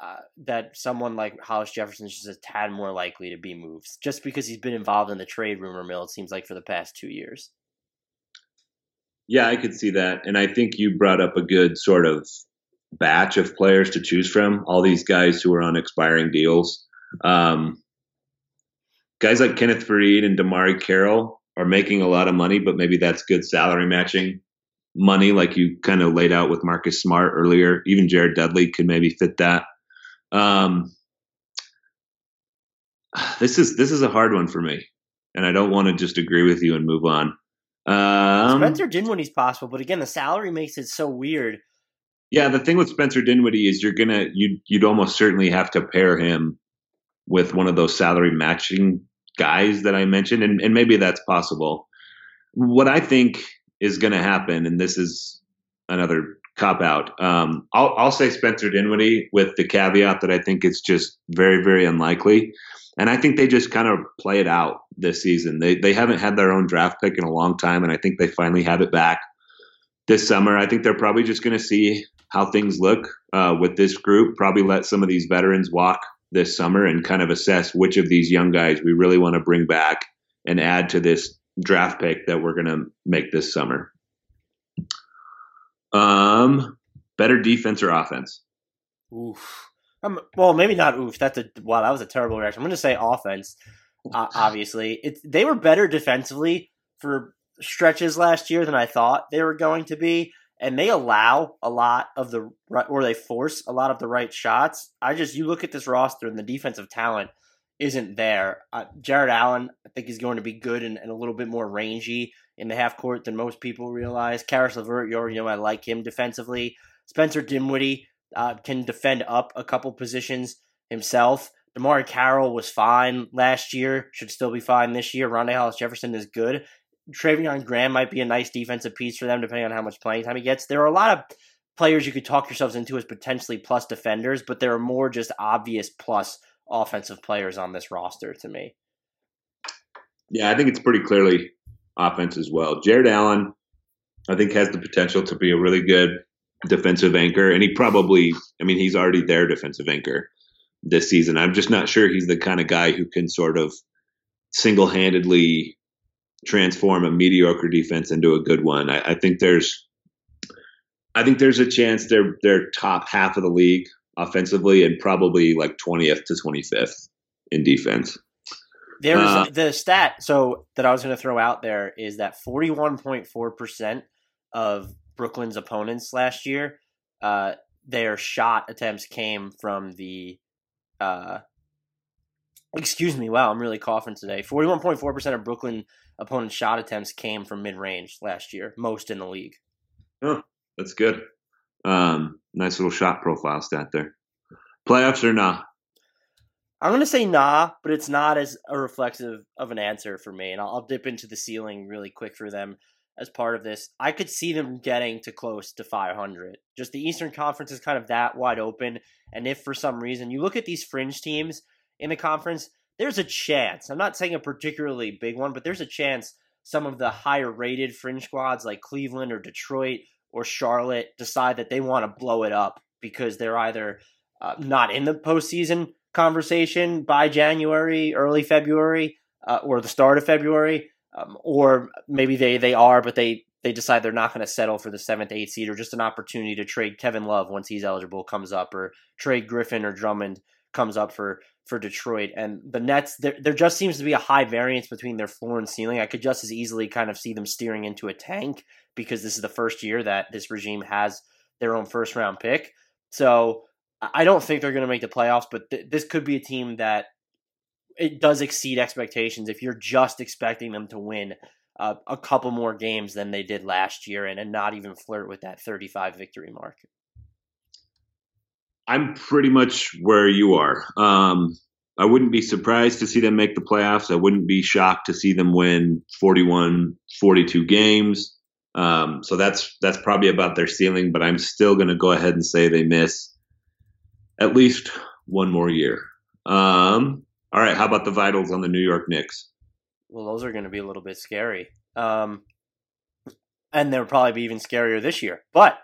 uh, that someone like Hollis Jefferson is just a tad more likely to be moved, just because he's been involved in the trade rumor mill, it seems like, for the past two years. Yeah, I could see that. And I think you brought up a good sort of batch of players to choose from. All these guys who are on expiring deals. Um, guys like Kenneth Faried and Damari Carroll are making a lot of money, but maybe that's good salary matching money, like you kind of laid out with Marcus Smart earlier. Even Jared Dudley could maybe fit that. Um, this is this is a hard one for me, and I don't want to just agree with you and move on. Um, Spencer Dinwiddie's possible, but again, the salary makes it so weird. Yeah, the thing with Spencer Dinwiddie is you're gonna you you'd almost certainly have to pair him with one of those salary matching guys that I mentioned, and, and maybe that's possible. What I think is going to happen, and this is another cop out, um, I'll I'll say Spencer Dinwiddie with the caveat that I think it's just very very unlikely. And I think they just kind of play it out this season. They they haven't had their own draft pick in a long time, and I think they finally have it back this summer. I think they're probably just going to see how things look uh, with this group, probably let some of these veterans walk this summer and kind of assess which of these young guys we really want to bring back and add to this draft pick that we're going to make this summer. Um, better defense or offense? Oof. Um, well, maybe not. Oof, that's a wow. That was a terrible reaction. I'm going to say offense. Uh, obviously, it, they were better defensively for stretches last year than I thought they were going to be, and they allow a lot of the right, or they force a lot of the right shots. I just you look at this roster and the defensive talent isn't there. Uh, Jared Allen, I think, is going to be good and, and a little bit more rangy in the half court than most people realize. Karis LeVert, you already know I like him defensively. Spencer Dinwiddie Uh, can defend up a couple positions himself. Damari Carroll was fine last year, should still be fine this year. Rondé Hollis-Jefferson is good. Treveon Graham might be a nice defensive piece for them, depending on how much playing time he gets. There are a lot of players you could talk yourselves into as potentially plus defenders, but there are more just obvious plus offensive players on this roster to me. Yeah, I think it's pretty clearly offense as well. Jared Allen, I think, has the potential to be a really good defensive anchor, and he probably, I mean, he's already their defensive anchor this season. I'm just not sure he's the kind of guy who can sort of single-handedly transform a mediocre defense into a good one. I, I think there's, I think there's a chance they're they're top half of the league offensively and probably like twentieth to twenty-fifth in defense. There was uh, the stat so that I was going to throw out there is that forty-one point four percent of Brooklyn's opponents last year, uh, their shot attempts came from the uh, excuse me, wow, I'm really coughing today. forty-one point four percent of Brooklyn opponents' shot attempts came from mid-range last year, most in the league. Oh, that's good. Um, nice little shot profile stat there. Playoffs or nah? I'm going to say nah, but it's not as a reflexive of an answer for me, and I'll, I'll dip into the ceiling really quick for them as part of this. I could see them getting to close to five hundred. Just the Eastern Conference is kind of that wide open, and if for some reason you look at these fringe teams in the conference, there's a chance. I'm not saying a particularly big one, but there's a chance some of the higher-rated fringe squads like Cleveland or Detroit or Charlotte decide that they want to blow it up because they're either uh, not in the postseason conversation by January, early February, uh, or the start of February, um, or maybe they they are, but they they decide they're not going to settle for the seventh, eighth seed, or just an opportunity to trade Kevin Love once he's eligible comes up, or trade Griffin or Drummond comes up for for Detroit. And the Nets, there, there just seems to be a high variance between their floor and ceiling. I could just as easily kind of see them steering into a tank because this is the first year that this regime has their own first-round pick. So I don't think they're going to make the playoffs, but th- this could be a team that it does exceed expectations if you're just expecting them to win uh, a couple more games than they did last year and, and not even flirt with that thirty-five victory mark. I'm pretty much where you are. Um, I wouldn't be surprised to see them make the playoffs. I wouldn't be shocked to see them win forty-one, forty-two games. Um, so that's that's probably about their ceiling, but I'm still going to go ahead and say they miss at least one more year. Um, all right, how about the vitals on the New York Knicks? Well, those are going to be a little bit scary. Um, and they'll probably be even scarier this year. But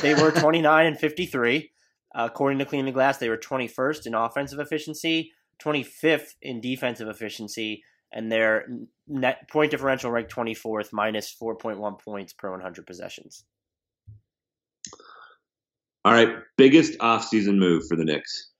they were twenty-nine and fifty-three. Uh, according to Cleaning the Glass, they were twenty-first in offensive efficiency, twenty-fifth in defensive efficiency, and their net point differential ranked twenty-fourth, minus four point one points per one hundred possessions. All right, biggest offseason move for the Knicks?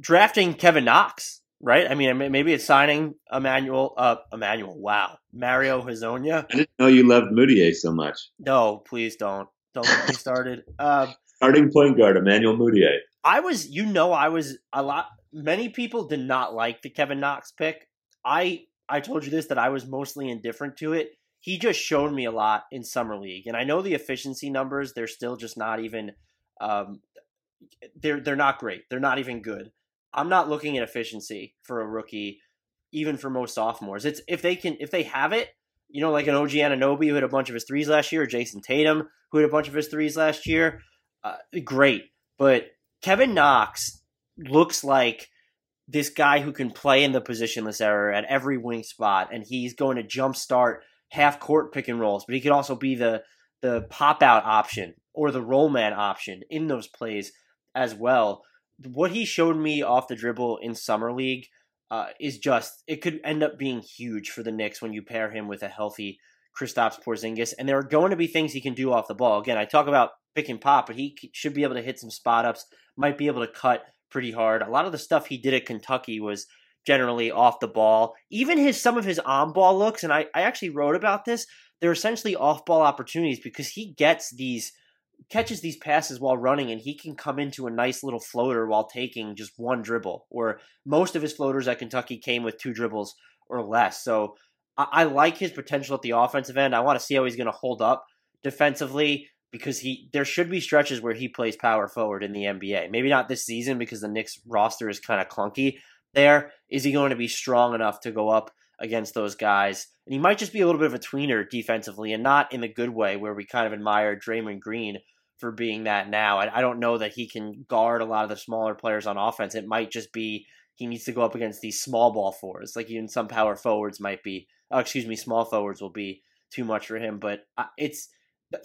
Drafting Kevin Knox, right? I mean, maybe it's signing Emmanuel, uh, Emmanuel, wow, Mario Hezonja. I didn't know you loved Mudiay so much. No, please don't. Don't get me started. Um, Starting point guard, Emmanuel Mudiay. I was, you know, I was a lot. Many people did not like the Kevin Knox pick. I, I told you this, that I was mostly indifferent to it. He just showed me a lot in summer league, and I know the efficiency numbers. They're still just not even. Um, they're they're not great. They're not even good. I'm not looking at efficiency for a rookie, even for most sophomores. It's if they can if they have it. You know, like an O G Anunoby who had a bunch of his threes last year, or Jason Tatum who had a bunch of his threes last year. Uh, great. But Kevin Knox looks like this guy who can play in the positionless era at every wing spot, and he's going to jumpstart half-court pick and rolls, but he could also be the, the pop-out option or the roll man option in those plays as well. What he showed me off the dribble in summer league Uh, is just, it could end up being huge for the Knicks when you pair him with a healthy Kristaps Porzingis. And there are going to be things he can do off the ball. Again, I talk about pick and pop, but he should be able to hit some spot ups, might be able to cut pretty hard. A lot of the stuff he did at Kentucky was generally off the ball. Even his some of his on-ball looks, and I, I actually wrote about this, they're essentially off-ball opportunities because he gets these, catches these passes while running, and he can come into a nice little floater while taking just one dribble, or most of his floaters at Kentucky came with two dribbles or less. So I, I like his potential at the offensive end. I want to see how he's going to hold up defensively because he there should be stretches where he plays power forward in the N B A. Maybe not this season because the Knicks roster is kind of clunky there. Is he going to be strong enough to go up against those guys. And he might just be a little bit of a tweener defensively, and not in the good way where we kind of admire Draymond Green for being that now. I, I don't know that he can guard a lot of the smaller players on offense. It might just be he needs to go up against these small ball fours, like even some power forwards might be. Oh, excuse me, small forwards will be too much for him. But it's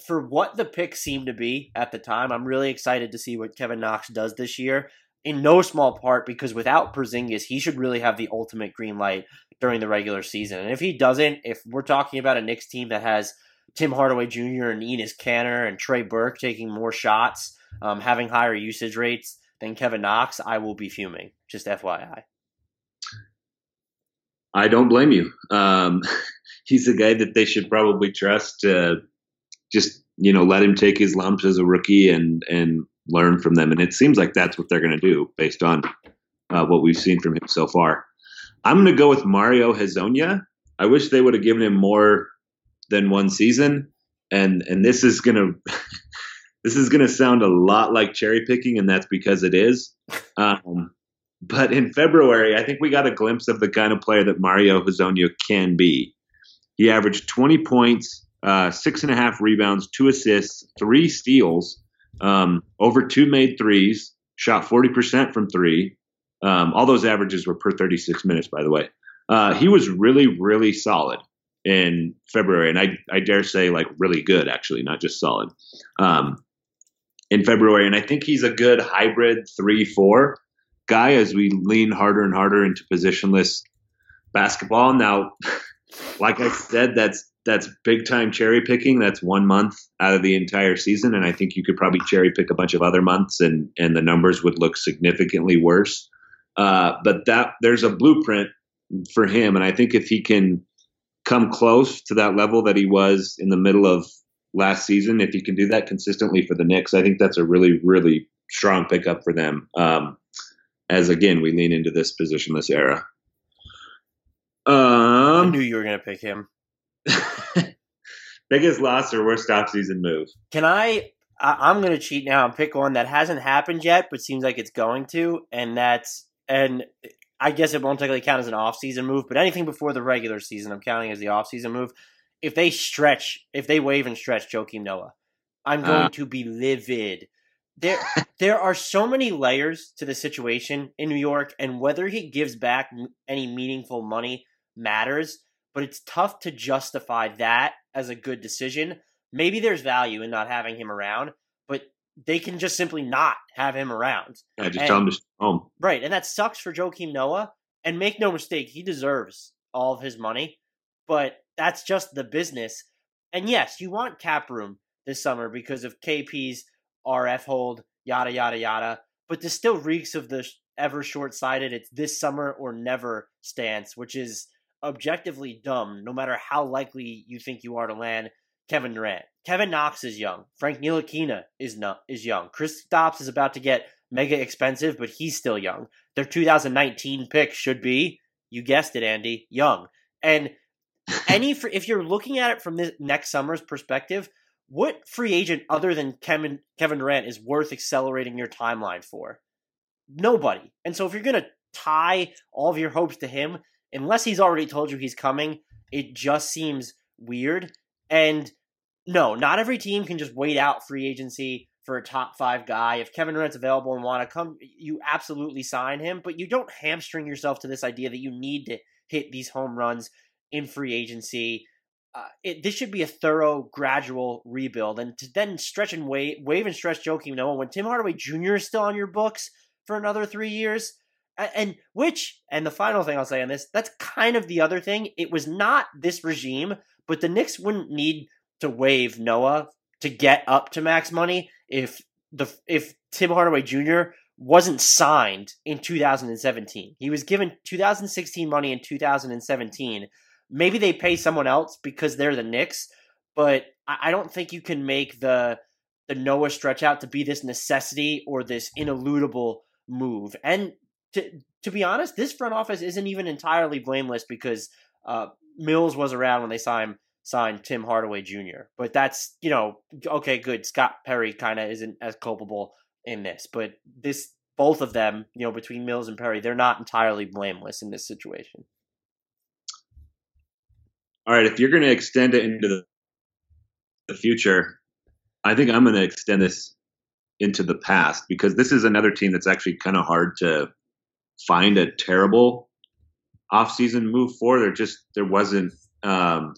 for what the pick seemed to be at the time, I'm really excited to see what Kevin Knox does this year. In no small part because without Porzingis, he should really have the ultimate green light during the regular season. And if he doesn't, if we're talking about a Knicks team that has Tim Hardaway Junior and Enes Kanter and Trey Burke taking more shots, um, having higher usage rates than Kevin Knox, I will be fuming. Just F Y I. I don't blame you. Um, he's a guy that they should probably trust. Uh, just, you know, let him take his lumps as a rookie and and. learn from them, and it seems like that's what they're going to do based on uh, what we've seen from him so far. I'm going to go with Mario Hezonja. I wish they would have given him more than one season, and and this is going to this is going to sound a lot like cherry picking, and that's because it is. Um, but in February, I think we got a glimpse of the kind of player that Mario Hezonja can be. He averaged twenty points, uh, six and a half rebounds, two assists, three steals. Um, over two made threes, shot forty percent from three. Um, all those averages were per thirty-six minutes, by the way. Uh, he was really, really solid in February. And I, I dare say like really good, actually, not just solid, um, in February. And I think he's a good hybrid three, four guy as we lean harder and harder into positionless basketball. Now, like I said, that's, That's big time cherry picking. That's one month out of the entire season. And I think you could probably cherry pick a bunch of other months and, and the numbers would look significantly worse. Uh, but that there's a blueprint for him. And I think if he can come close to that level that he was in the middle of last season, if he can do that consistently for the Knicks, I think that's a really, really strong pickup for them. Um, as again, we lean into this positionless era. Um, I knew you were going to pick him. Biggest loss or worst offseason move? Can I, I I'm going to cheat now and pick one that hasn't happened yet, but seems like it's going to. And that's, and I guess it won't technically count as an offseason move, but anything before the regular season, I'm counting as the offseason move. If they stretch, if they waive and stretch Joakim Noah, I'm going uh. to be livid. There, there are so many layers to the situation in New York, and whether he gives back any meaningful money matters. But it's tough to justify that as a good decision. Maybe there's value in not having him around, but they can just simply not have him around. Yeah, just and, tell him to stay home. Right, and that sucks for Joakim Noah. And make no mistake, he deserves all of his money, but that's just the business. And yes, you want cap room this summer because of K P's R F hold, yada, yada, yada. But this still reeks of the ever short-sighted, it's this summer or never stance, which is objectively dumb, no matter how likely you think you are to land Kevin Durant. Kevin Knox is young. Frank Ntilikina is not, is young. Kristaps is about to get mega expensive, but he's still young. Their two thousand nineteen pick should be, you guessed it, Andy, young. And any free, if you're looking at it from this next summer's perspective, what free agent other than Kevin Kevin Durant is worth accelerating your timeline for? Nobody. And so if you're going to tie all of your hopes to him, unless he's already told you he's coming, it just seems weird. And no, not every team can just wait out free agency for a top five guy. If Kevin Durant's available and want to come, you absolutely sign him. But you don't hamstring yourself to this idea that you need to hit these home runs in free agency. Uh, it, this should be a thorough, gradual rebuild. And to then stretch and wave, wave and stretch Joakim Noah when Tim Hardaway Junior is still on your books for another three years. And which, and the final thing I'll say on this, that's kind of the other thing. It was not this regime, but the Knicks wouldn't need to waive Noah to get up to max money if the if Tim Hardaway Junior wasn't signed in two thousand seventeen. He was given two thousand sixteen money in two thousand seventeen. Maybe they pay someone else because they're the Knicks, but I don't think you can make the the Noah stretch out to be this necessity or this ineludible move. And To to be honest, this front office isn't even entirely blameless because uh, Mills was around when they signed signed Tim Hardaway Junior But that's, you know, okay, good. Scott Perry kind of isn't as culpable in this. But this, both of them, you know, between Mills and Perry, they're not entirely blameless in this situation. all right, if you're going to extend it into the, the future, I think I'm going to extend this into the past, because this is another team that's actually kind of hard to find a terrible offseason move for. There just there wasn't um,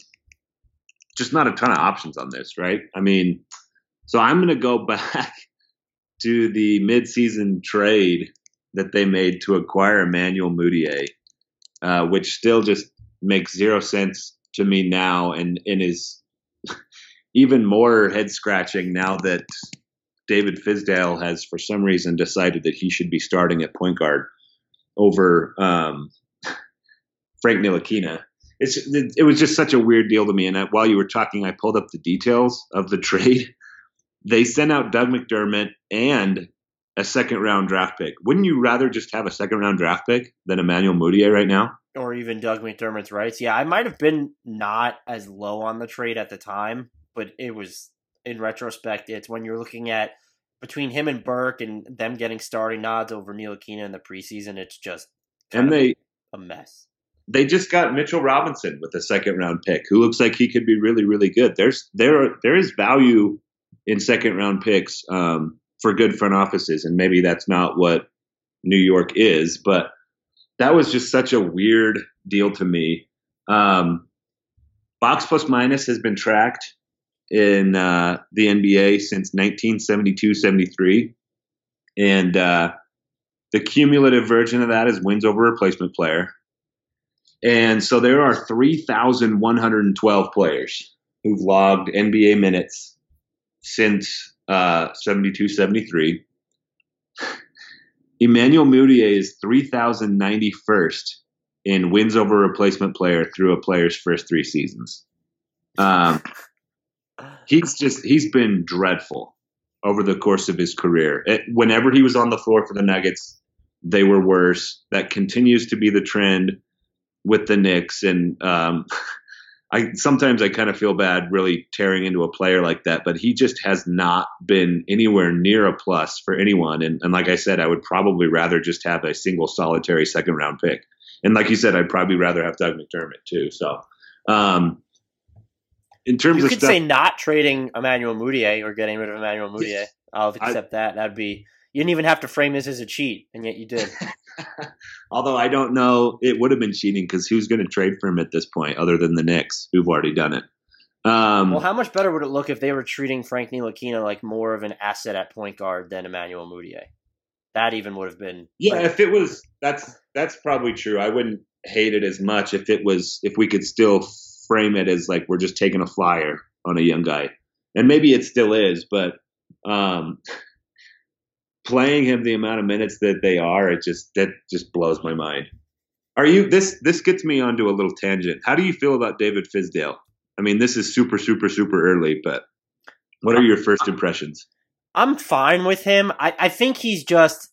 just not a ton of options on this, right? I mean, so I'm going to go back to the midseason trade that they made to acquire Emmanuel Mudiay, uh, which still just makes zero sense to me now, and, and is even more head scratching now that David Fizdale has, for some reason, decided that he should be starting at point guard over um, Frank Ntilikina. It's it was just such a weird deal to me. And I, while you were talking, I pulled up the details of the trade. They sent out Doug McDermott and a second round draft pick. Wouldn't you rather just have a second round draft pick than Emmanuel Mudiay right now? Or even Doug McDermott's rights. Yeah, I might have been not as low on the trade at the time, but it was, in retrospect, it's when you're looking at between him and Burke and them getting starting nods over Ntilikina in the preseason, it's just kind and of they, a mess. They just got Mitchell Robinson with a second round pick, who looks like he could be really, really good. There's there there is value in second round picks um, for good front offices, and maybe that's not what New York is, but that was just such a weird deal to me. Um, box plus minus has been tracked in uh, the N B A since nineteen seventy-two seventy-three, and uh, the cumulative version of that is wins over replacement player. And so there are three thousand one hundred twelve players who've logged N B A minutes since uh, seventy-two seventy-three. Emmanuel Mudiay is three thousand ninety-first in wins over replacement player through a player's first three seasons. Um, he's just he's been dreadful over the course of his career. It, whenever he was on the floor for the Nuggets, they were worse. That continues to be the trend with the Knicks. And um, I sometimes I kind of feel bad really tearing into a player like that, but he just has not been anywhere near a plus for anyone. And, and like I said, I would probably rather just have a single solitary second round pick. And like you said, I'd probably rather have Doug McDermott too. So um, in terms you of could stuff, say not trading Emmanuel Mudiay or getting rid of Emmanuel Mudiay. Yes, I'll accept I, that. That'd be, you didn't even have to frame this as a cheat, and yet you did. Although I don't know, it would have been cheating, because who's going to trade for him at this point other than the Knicks, who've already done it? Um, well, how much better would it look if they were treating Frank Ntilikina like more of an asset at point guard than Emmanuel Mudiay? That even would have been. Yeah, like, if it was, that's that's probably true. I wouldn't hate it as much if it was, if we could still frame it as like we're just taking a flyer on a young guy, and maybe it still is, but. Um, Playing him the amount of minutes that they are, it just that just blows my mind. Are you this? This gets me onto a little tangent. How do you feel about David Fizdale? I mean, this is super, super, super early, but what are your first impressions? I'm fine with him. I, I think he's just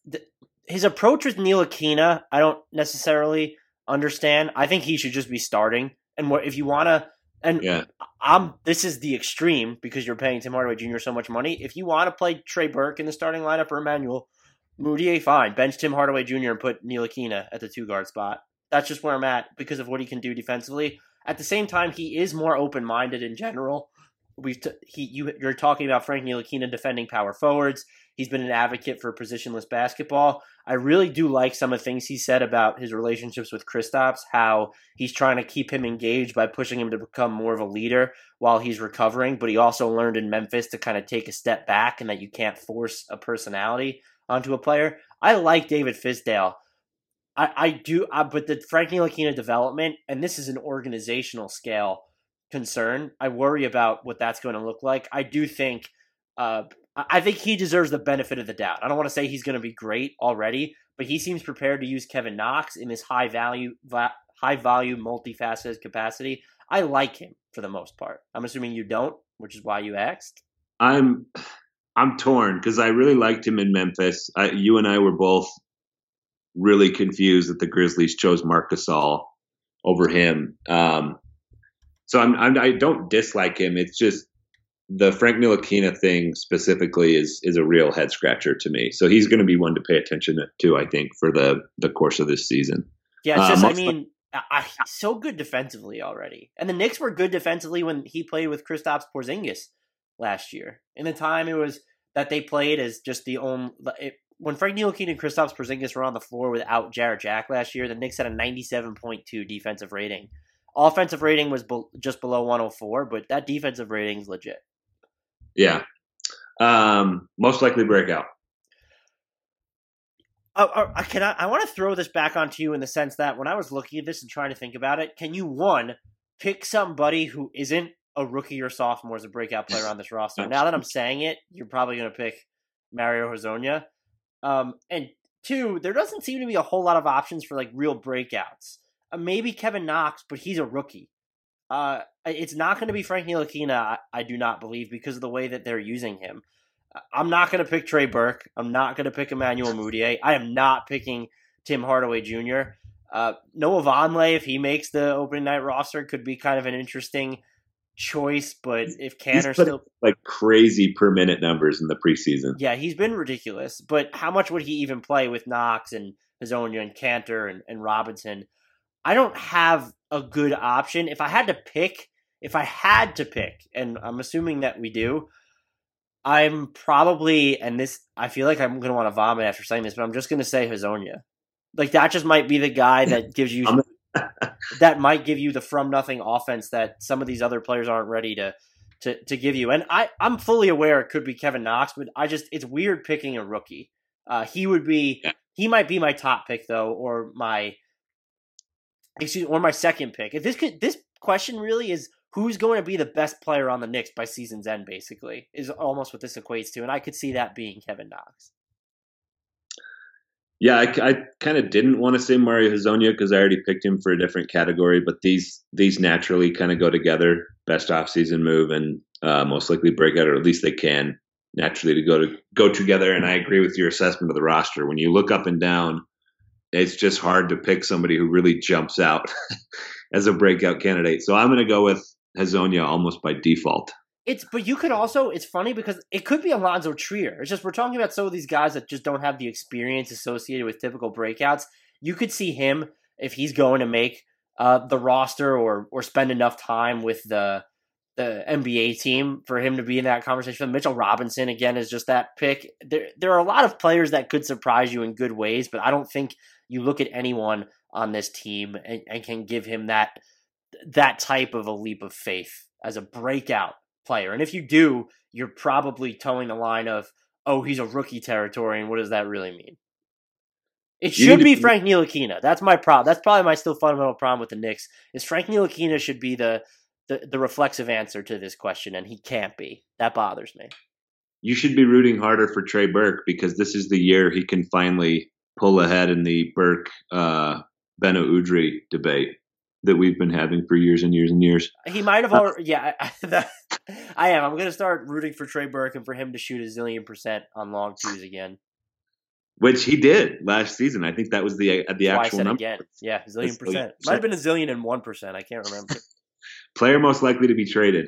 his approach with Ntilikina, I don't necessarily understand. I think he should just be starting, and what if you want to. And yeah. I'm. This is the extreme because you're paying Tim Hardaway Junior so much money. If you want to play Trey Burke in the starting lineup or Emmanuel Mudiay, fine. Bench Tim Hardaway Junior and put Ntilikina at the two-guard spot. That's just where I'm at because of what he can do defensively. At the same time, he is more open-minded in general. We've t- he you, You're talking about Frank Ntilikina defending power forwards. He's been an advocate for positionless basketball. I really do like some of the things he said about his relationships with Kristaps, how he's trying to keep him engaged by pushing him to become more of a leader while he's recovering, but he also learned in Memphis to kind of take a step back and that you can't force a personality onto a player. I like David Fizdale. I, I do, I, but the Frank Ntilikina development, and this is an organizational scale concern, I worry about what that's going to look like. I do think... Uh, I think he deserves the benefit of the doubt. I don't want to say he's going to be great already, but he seems prepared to use Kevin Knox in his high value, high value, multifaceted capacity. I like him for the most part. I'm assuming you don't, which is why you asked. I'm, I'm torn because I really liked him in Memphis. I, you and I were both really confused that the Grizzlies chose Marc Gasol over him. Um, so I'm, I'm, I don't dislike him. It's just. The Frank Ntilikina thing specifically is is a real head scratcher to me. So he's going to be one to pay attention to, I think, for the, the course of this season. Yeah, it's just, um, I mean, I, he's so good defensively already. And the Knicks were good defensively when he played with Kristaps Porzingis last year. In the time it was that they played as just the only... It, when Frank Ntilikina and Kristaps Porzingis were on the floor without Jarrett Jack last year, the Knicks had a ninety-seven point two defensive rating. Offensive rating was be, just below one oh four, but that defensive rating is legit. Yeah. Um, most likely breakout. Uh, uh, can I, I want to throw this back onto you in the sense that when I was looking at this and trying to think about it, can you, one, pick somebody who isn't a rookie or sophomore as a breakout player on this roster? Now that I'm saying it, you're probably going to pick Mario Hezonja. Um, and two, there doesn't seem to be a whole lot of options for like real breakouts. Uh, maybe Kevin Knox, but he's a rookie. Uh, it's not going to be Frank Ntilikina, I, I do not believe, because of the way that they're using him. I'm not going to pick Trey Burke. I'm not going to pick Emmanuel Mudiay. I am not picking Tim Hardaway Junior Uh, Noah Vonleh, if he makes the opening night roster, could be kind of an interesting choice. But if Canner still like crazy per minute numbers in the preseason, yeah, he's been ridiculous. But how much would he even play with Knox and Hezonja and Cantor and, and Robinson? I don't have a good option. If I had to pick, if I had to pick, and I'm assuming that we do. I'm probably, and this, I feel like I'm going to want to vomit after saying this, but I'm just going to say Hezonja. Like, that just might be the guy that gives you, that might give you the from nothing offense that some of these other players aren't ready to, to, to give you. And I, I'm fully aware it could be Kevin Knox, but I just, it's weird picking a rookie. Uh, he would be, he might be my top pick though, or my, excuse or my second pick. If this could, this question really is, who's going to be the best player on the Knicks by season's end, basically, is almost what this equates to. And I could see that being Kevin Knox. Yeah, I, I kind of didn't want to say Mario Hezonja because I already picked him for a different category, but these these naturally kind of go together. Best offseason move and uh, most likely breakout, or at least they can naturally to go to go together. And I agree with your assessment of the roster. When you look up and down, it's just hard to pick somebody who really jumps out as a breakout candidate. So I'm going to go with Hezonja almost by default. It's but you could also, it's funny because it could be Alonzo Trier. It's just we're talking about some of these guys that just don't have the experience associated with typical breakouts. You could see him if he's going to make uh, the roster or or spend enough time with the the N B A team for him to be in that conversation. Mitchell Robinson again is just that pick. There there are a lot of players that could surprise you in good ways, but I don't think you look at anyone on this team and, and can give him that that type of a leap of faith as a breakout player. And if you do, you're probably towing the line of, oh, he's a rookie territory. And what does that really mean? It should be, be Frank Ntilikina. That's my problem. That's probably my still fundamental problem with the Knicks is Frank Ntilikina should be the, the, the reflexive answer to this question. And he can't be. That bothers me. You should be rooting harder for Trey Burke because this is the year he can finally pull ahead in the Burke, uh, Beno Udrih debate that we've been having for years and years and years. He might have already, yeah, I, that, I am. I'm going to start rooting for Trey Burke and for him to shoot a zillion percent on long twos again. Which he did last season. I think that was the the That's actual number. Again. Yeah, a zillion percent. percent. Might have been a zillion and one percent. I can't remember. Player most likely to be traded.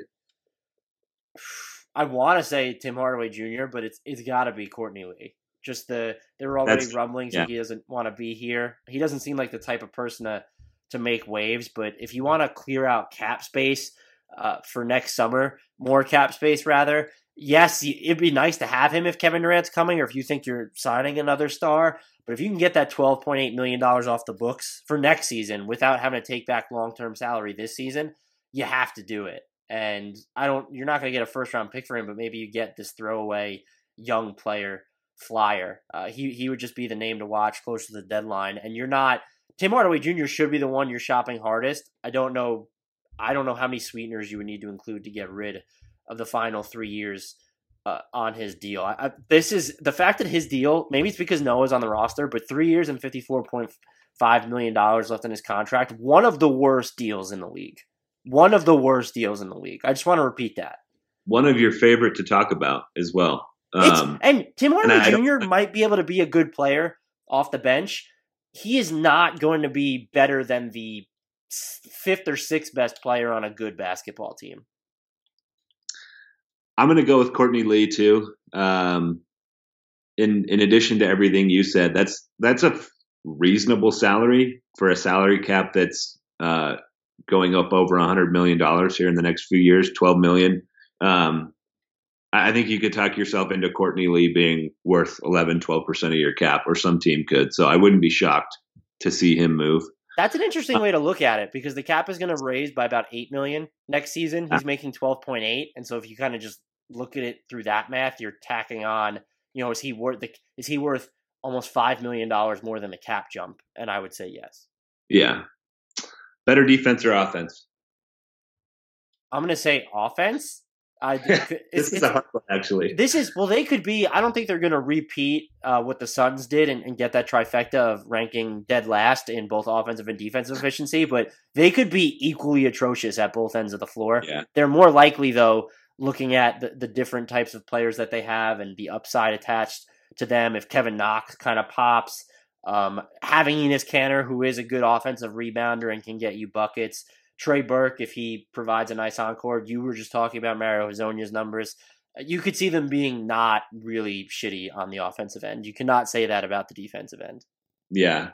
I want to say Tim Hardaway Junior, but it's it's got to be Courtney Lee. Just the, there were already That's, rumblings yeah. that he doesn't want to be here. He doesn't seem like the type of person to, to make waves, but if you want to clear out cap space uh, for next summer, more cap space rather, yes, it'd be nice to have him if Kevin Durant's coming or if you think you're signing another star, but if you can get that twelve point eight million dollars off the books for next season without having to take back long-term salary this season, you have to do it. And I don't, you're not going to get a first-round pick for him, but maybe you get this throwaway young player flyer. Uh, he he would just be the name to watch close to the deadline. And you're not Tim Hardaway Junior should be the one you're shopping hardest. I don't know. I don't know how many sweeteners you would need to include to get rid of the final three years uh, on his deal. I, I, this is the fact that his deal. Maybe it's because Noah's on the roster, but three years and fifty-four point five million dollars left in his contract. One of the worst deals in the league. One of the worst deals in the league. I just want to repeat that. One of your favorite to talk about as well. Um, and Tim Hardaway and Junior might be able to be a good player off the bench. He is not going to be better than the fifth or sixth best player on a good basketball team. I'm going to go with Courtney Lee too. Um, in in addition to everything you said, that's that's a reasonable salary for a salary cap that's uh, going up over one hundred million dollars here in the next few years, twelve million dollars. Um, I think you could talk yourself into Courtney Lee being worth eleven, twelve percent of your cap, or some team could. So I wouldn't be shocked to see him move. That's an interesting way to look at it, because the cap is going to raise by about eight million dollars next season. He's making twelve point eight. And so if you kind of just look at it through that math, you're tacking on, you know, is he worth the, is he worth almost five million dollars more than the cap jump? And I would say yes. Yeah. Better defense or offense? I'm going to say offense. I, it's, this is a hard one, actually. This is, well, they could be, I don't think they're going to repeat uh, what the Suns did and, and get that trifecta of ranking dead last in both offensive and defensive efficiency, but they could be equally atrocious at both ends of the floor. Yeah. They're more likely, though, looking at the, the different types of players that they have and the upside attached to them. If Kevin Knox kind of pops, um, having Enes Kanter, who is a good offensive rebounder and can get you buckets, Trey Burke, if he provides a nice encore, you were just talking about Mario Hezonja's numbers. You could see them being not really shitty on the offensive end. You cannot say that about the defensive end. Yeah.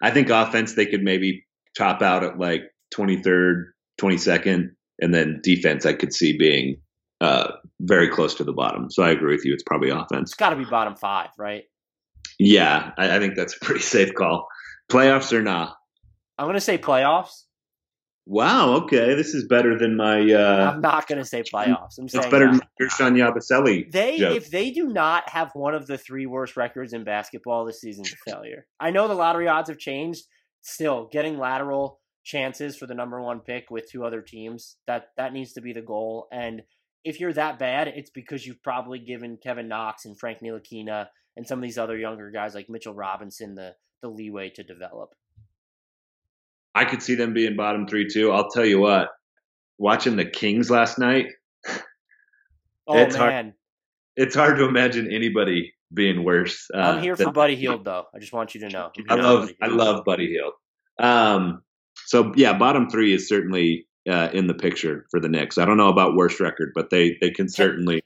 I think offense, they could maybe top out at like twenty-third, twenty-second, and then defense I could see being uh, very close to the bottom. So I agree with you. It's probably offense. It's got to be bottom five, right? Yeah. I, I think that's a pretty safe call. Playoffs or not? Nah? I'm going to say playoffs. Wow, okay. This is better than my... Uh, I'm not going to say playoffs. I'm it's saying better that. than Christian Yabusele. They, joke. If they do not have one of the three worst records in basketball this season, it's a failure. I know the lottery odds have changed. Still, getting lateral chances for the number one pick with two other teams, that, that needs to be the goal. And if you're that bad, it's because you've probably given Kevin Knox and Frank Ntilikina and some of these other younger guys like Mitchell Robinson the, the leeway to develop. I could see them being bottom three, too. I'll tell you what, watching the Kings last night, oh, it's, man. Hard, it's hard to imagine anybody being worse. Uh, I'm here for Buddy Hield, though. I just want you to know. I love I love Buddy Hield. Um, so, yeah, bottom three is certainly uh, in the picture for the Knicks. I don't know about worst record, but they, they can certainly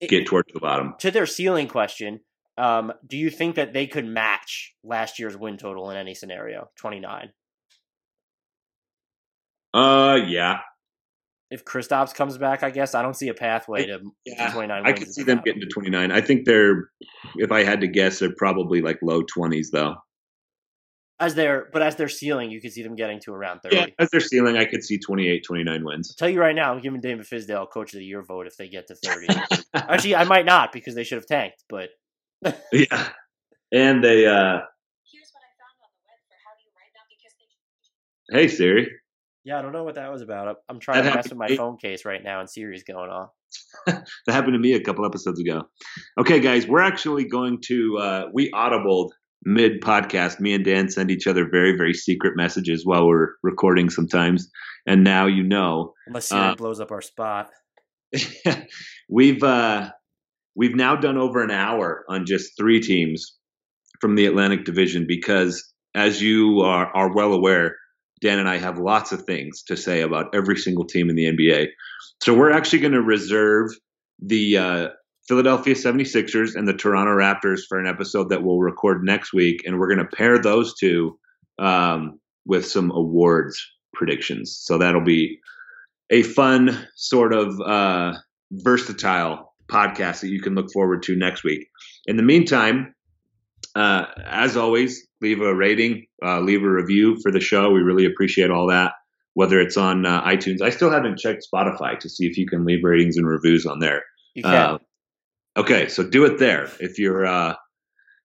it, get towards the bottom. To their ceiling question, um, do you think that they could match last year's win total in any scenario, twenty-nine? Uh, yeah. If Kristaps comes back, I guess I don't see a pathway to, yeah, to twenty-nine. I could see them getting to twenty-nine. I think they're, if I had to guess, they're probably like low twenties though. As their, but as their ceiling, you could see them getting to around thirty. Yeah, as their ceiling, I could see twenty-eight, twenty-nine wins. I'll tell you right now, I'm giving David Fizdale coach of the year vote if they get to thirty. Actually, I might not because they should have tanked, but yeah. And they, uh, here's what I found on the web for how do you write down because they. Hey Siri. Yeah, I don't know what that was about. I'm trying that to mess with my phone case right now and Siri's going off. That happened to me a couple episodes ago. Okay, guys, we're actually going to uh, – we audibled mid-podcast. Me and Dan send each other very, very secret messages while we're recording sometimes. And now you know. Unless Siri uh, blows up our spot. we've uh, We've now done over an hour on just three teams from the Atlantic Division because, as you are, are well aware – Dan and I have lots of things to say about every single team in the N B A. So we're actually going to reserve the uh, Philadelphia seventy-sixers and the Toronto Raptors for an episode that we'll record next week. And we're going to pair those two um, with some awards predictions. So that'll be a fun sort of uh, versatile podcast that you can look forward to next week. In the meantime, Uh, as always, leave a rating, uh, leave a review for the show. We really appreciate all that, whether it's on uh, iTunes. I still haven't checked Spotify to see if you can leave ratings and reviews on there. You can. Uh, okay, so do it there. If you're uh,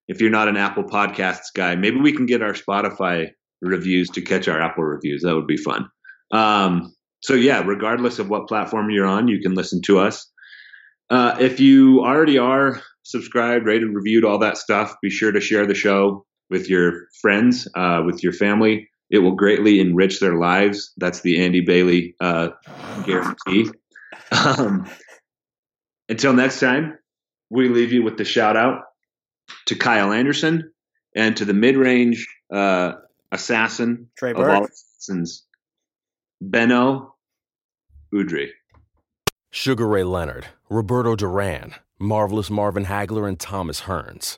if you're not an Apple Podcasts guy, maybe we can get our Spotify reviews to catch our Apple reviews. That would be fun. Um, so yeah, regardless of what platform you're on, you can listen to us. Uh, if you already are subscribed, rated, reviewed, all that stuff, be sure to share the show with your friends, uh, with your family. It will greatly enrich their lives. That's the Andy Bailey uh, guarantee. Um, until next time, we leave you with the shout out to Kyle Anderson and to the mid-range uh, assassin Trey Burke of all assassins, Beno Udrih. Sugar Ray Leonard, Roberto Duran, Marvelous Marvin Hagler, and Thomas Hearns.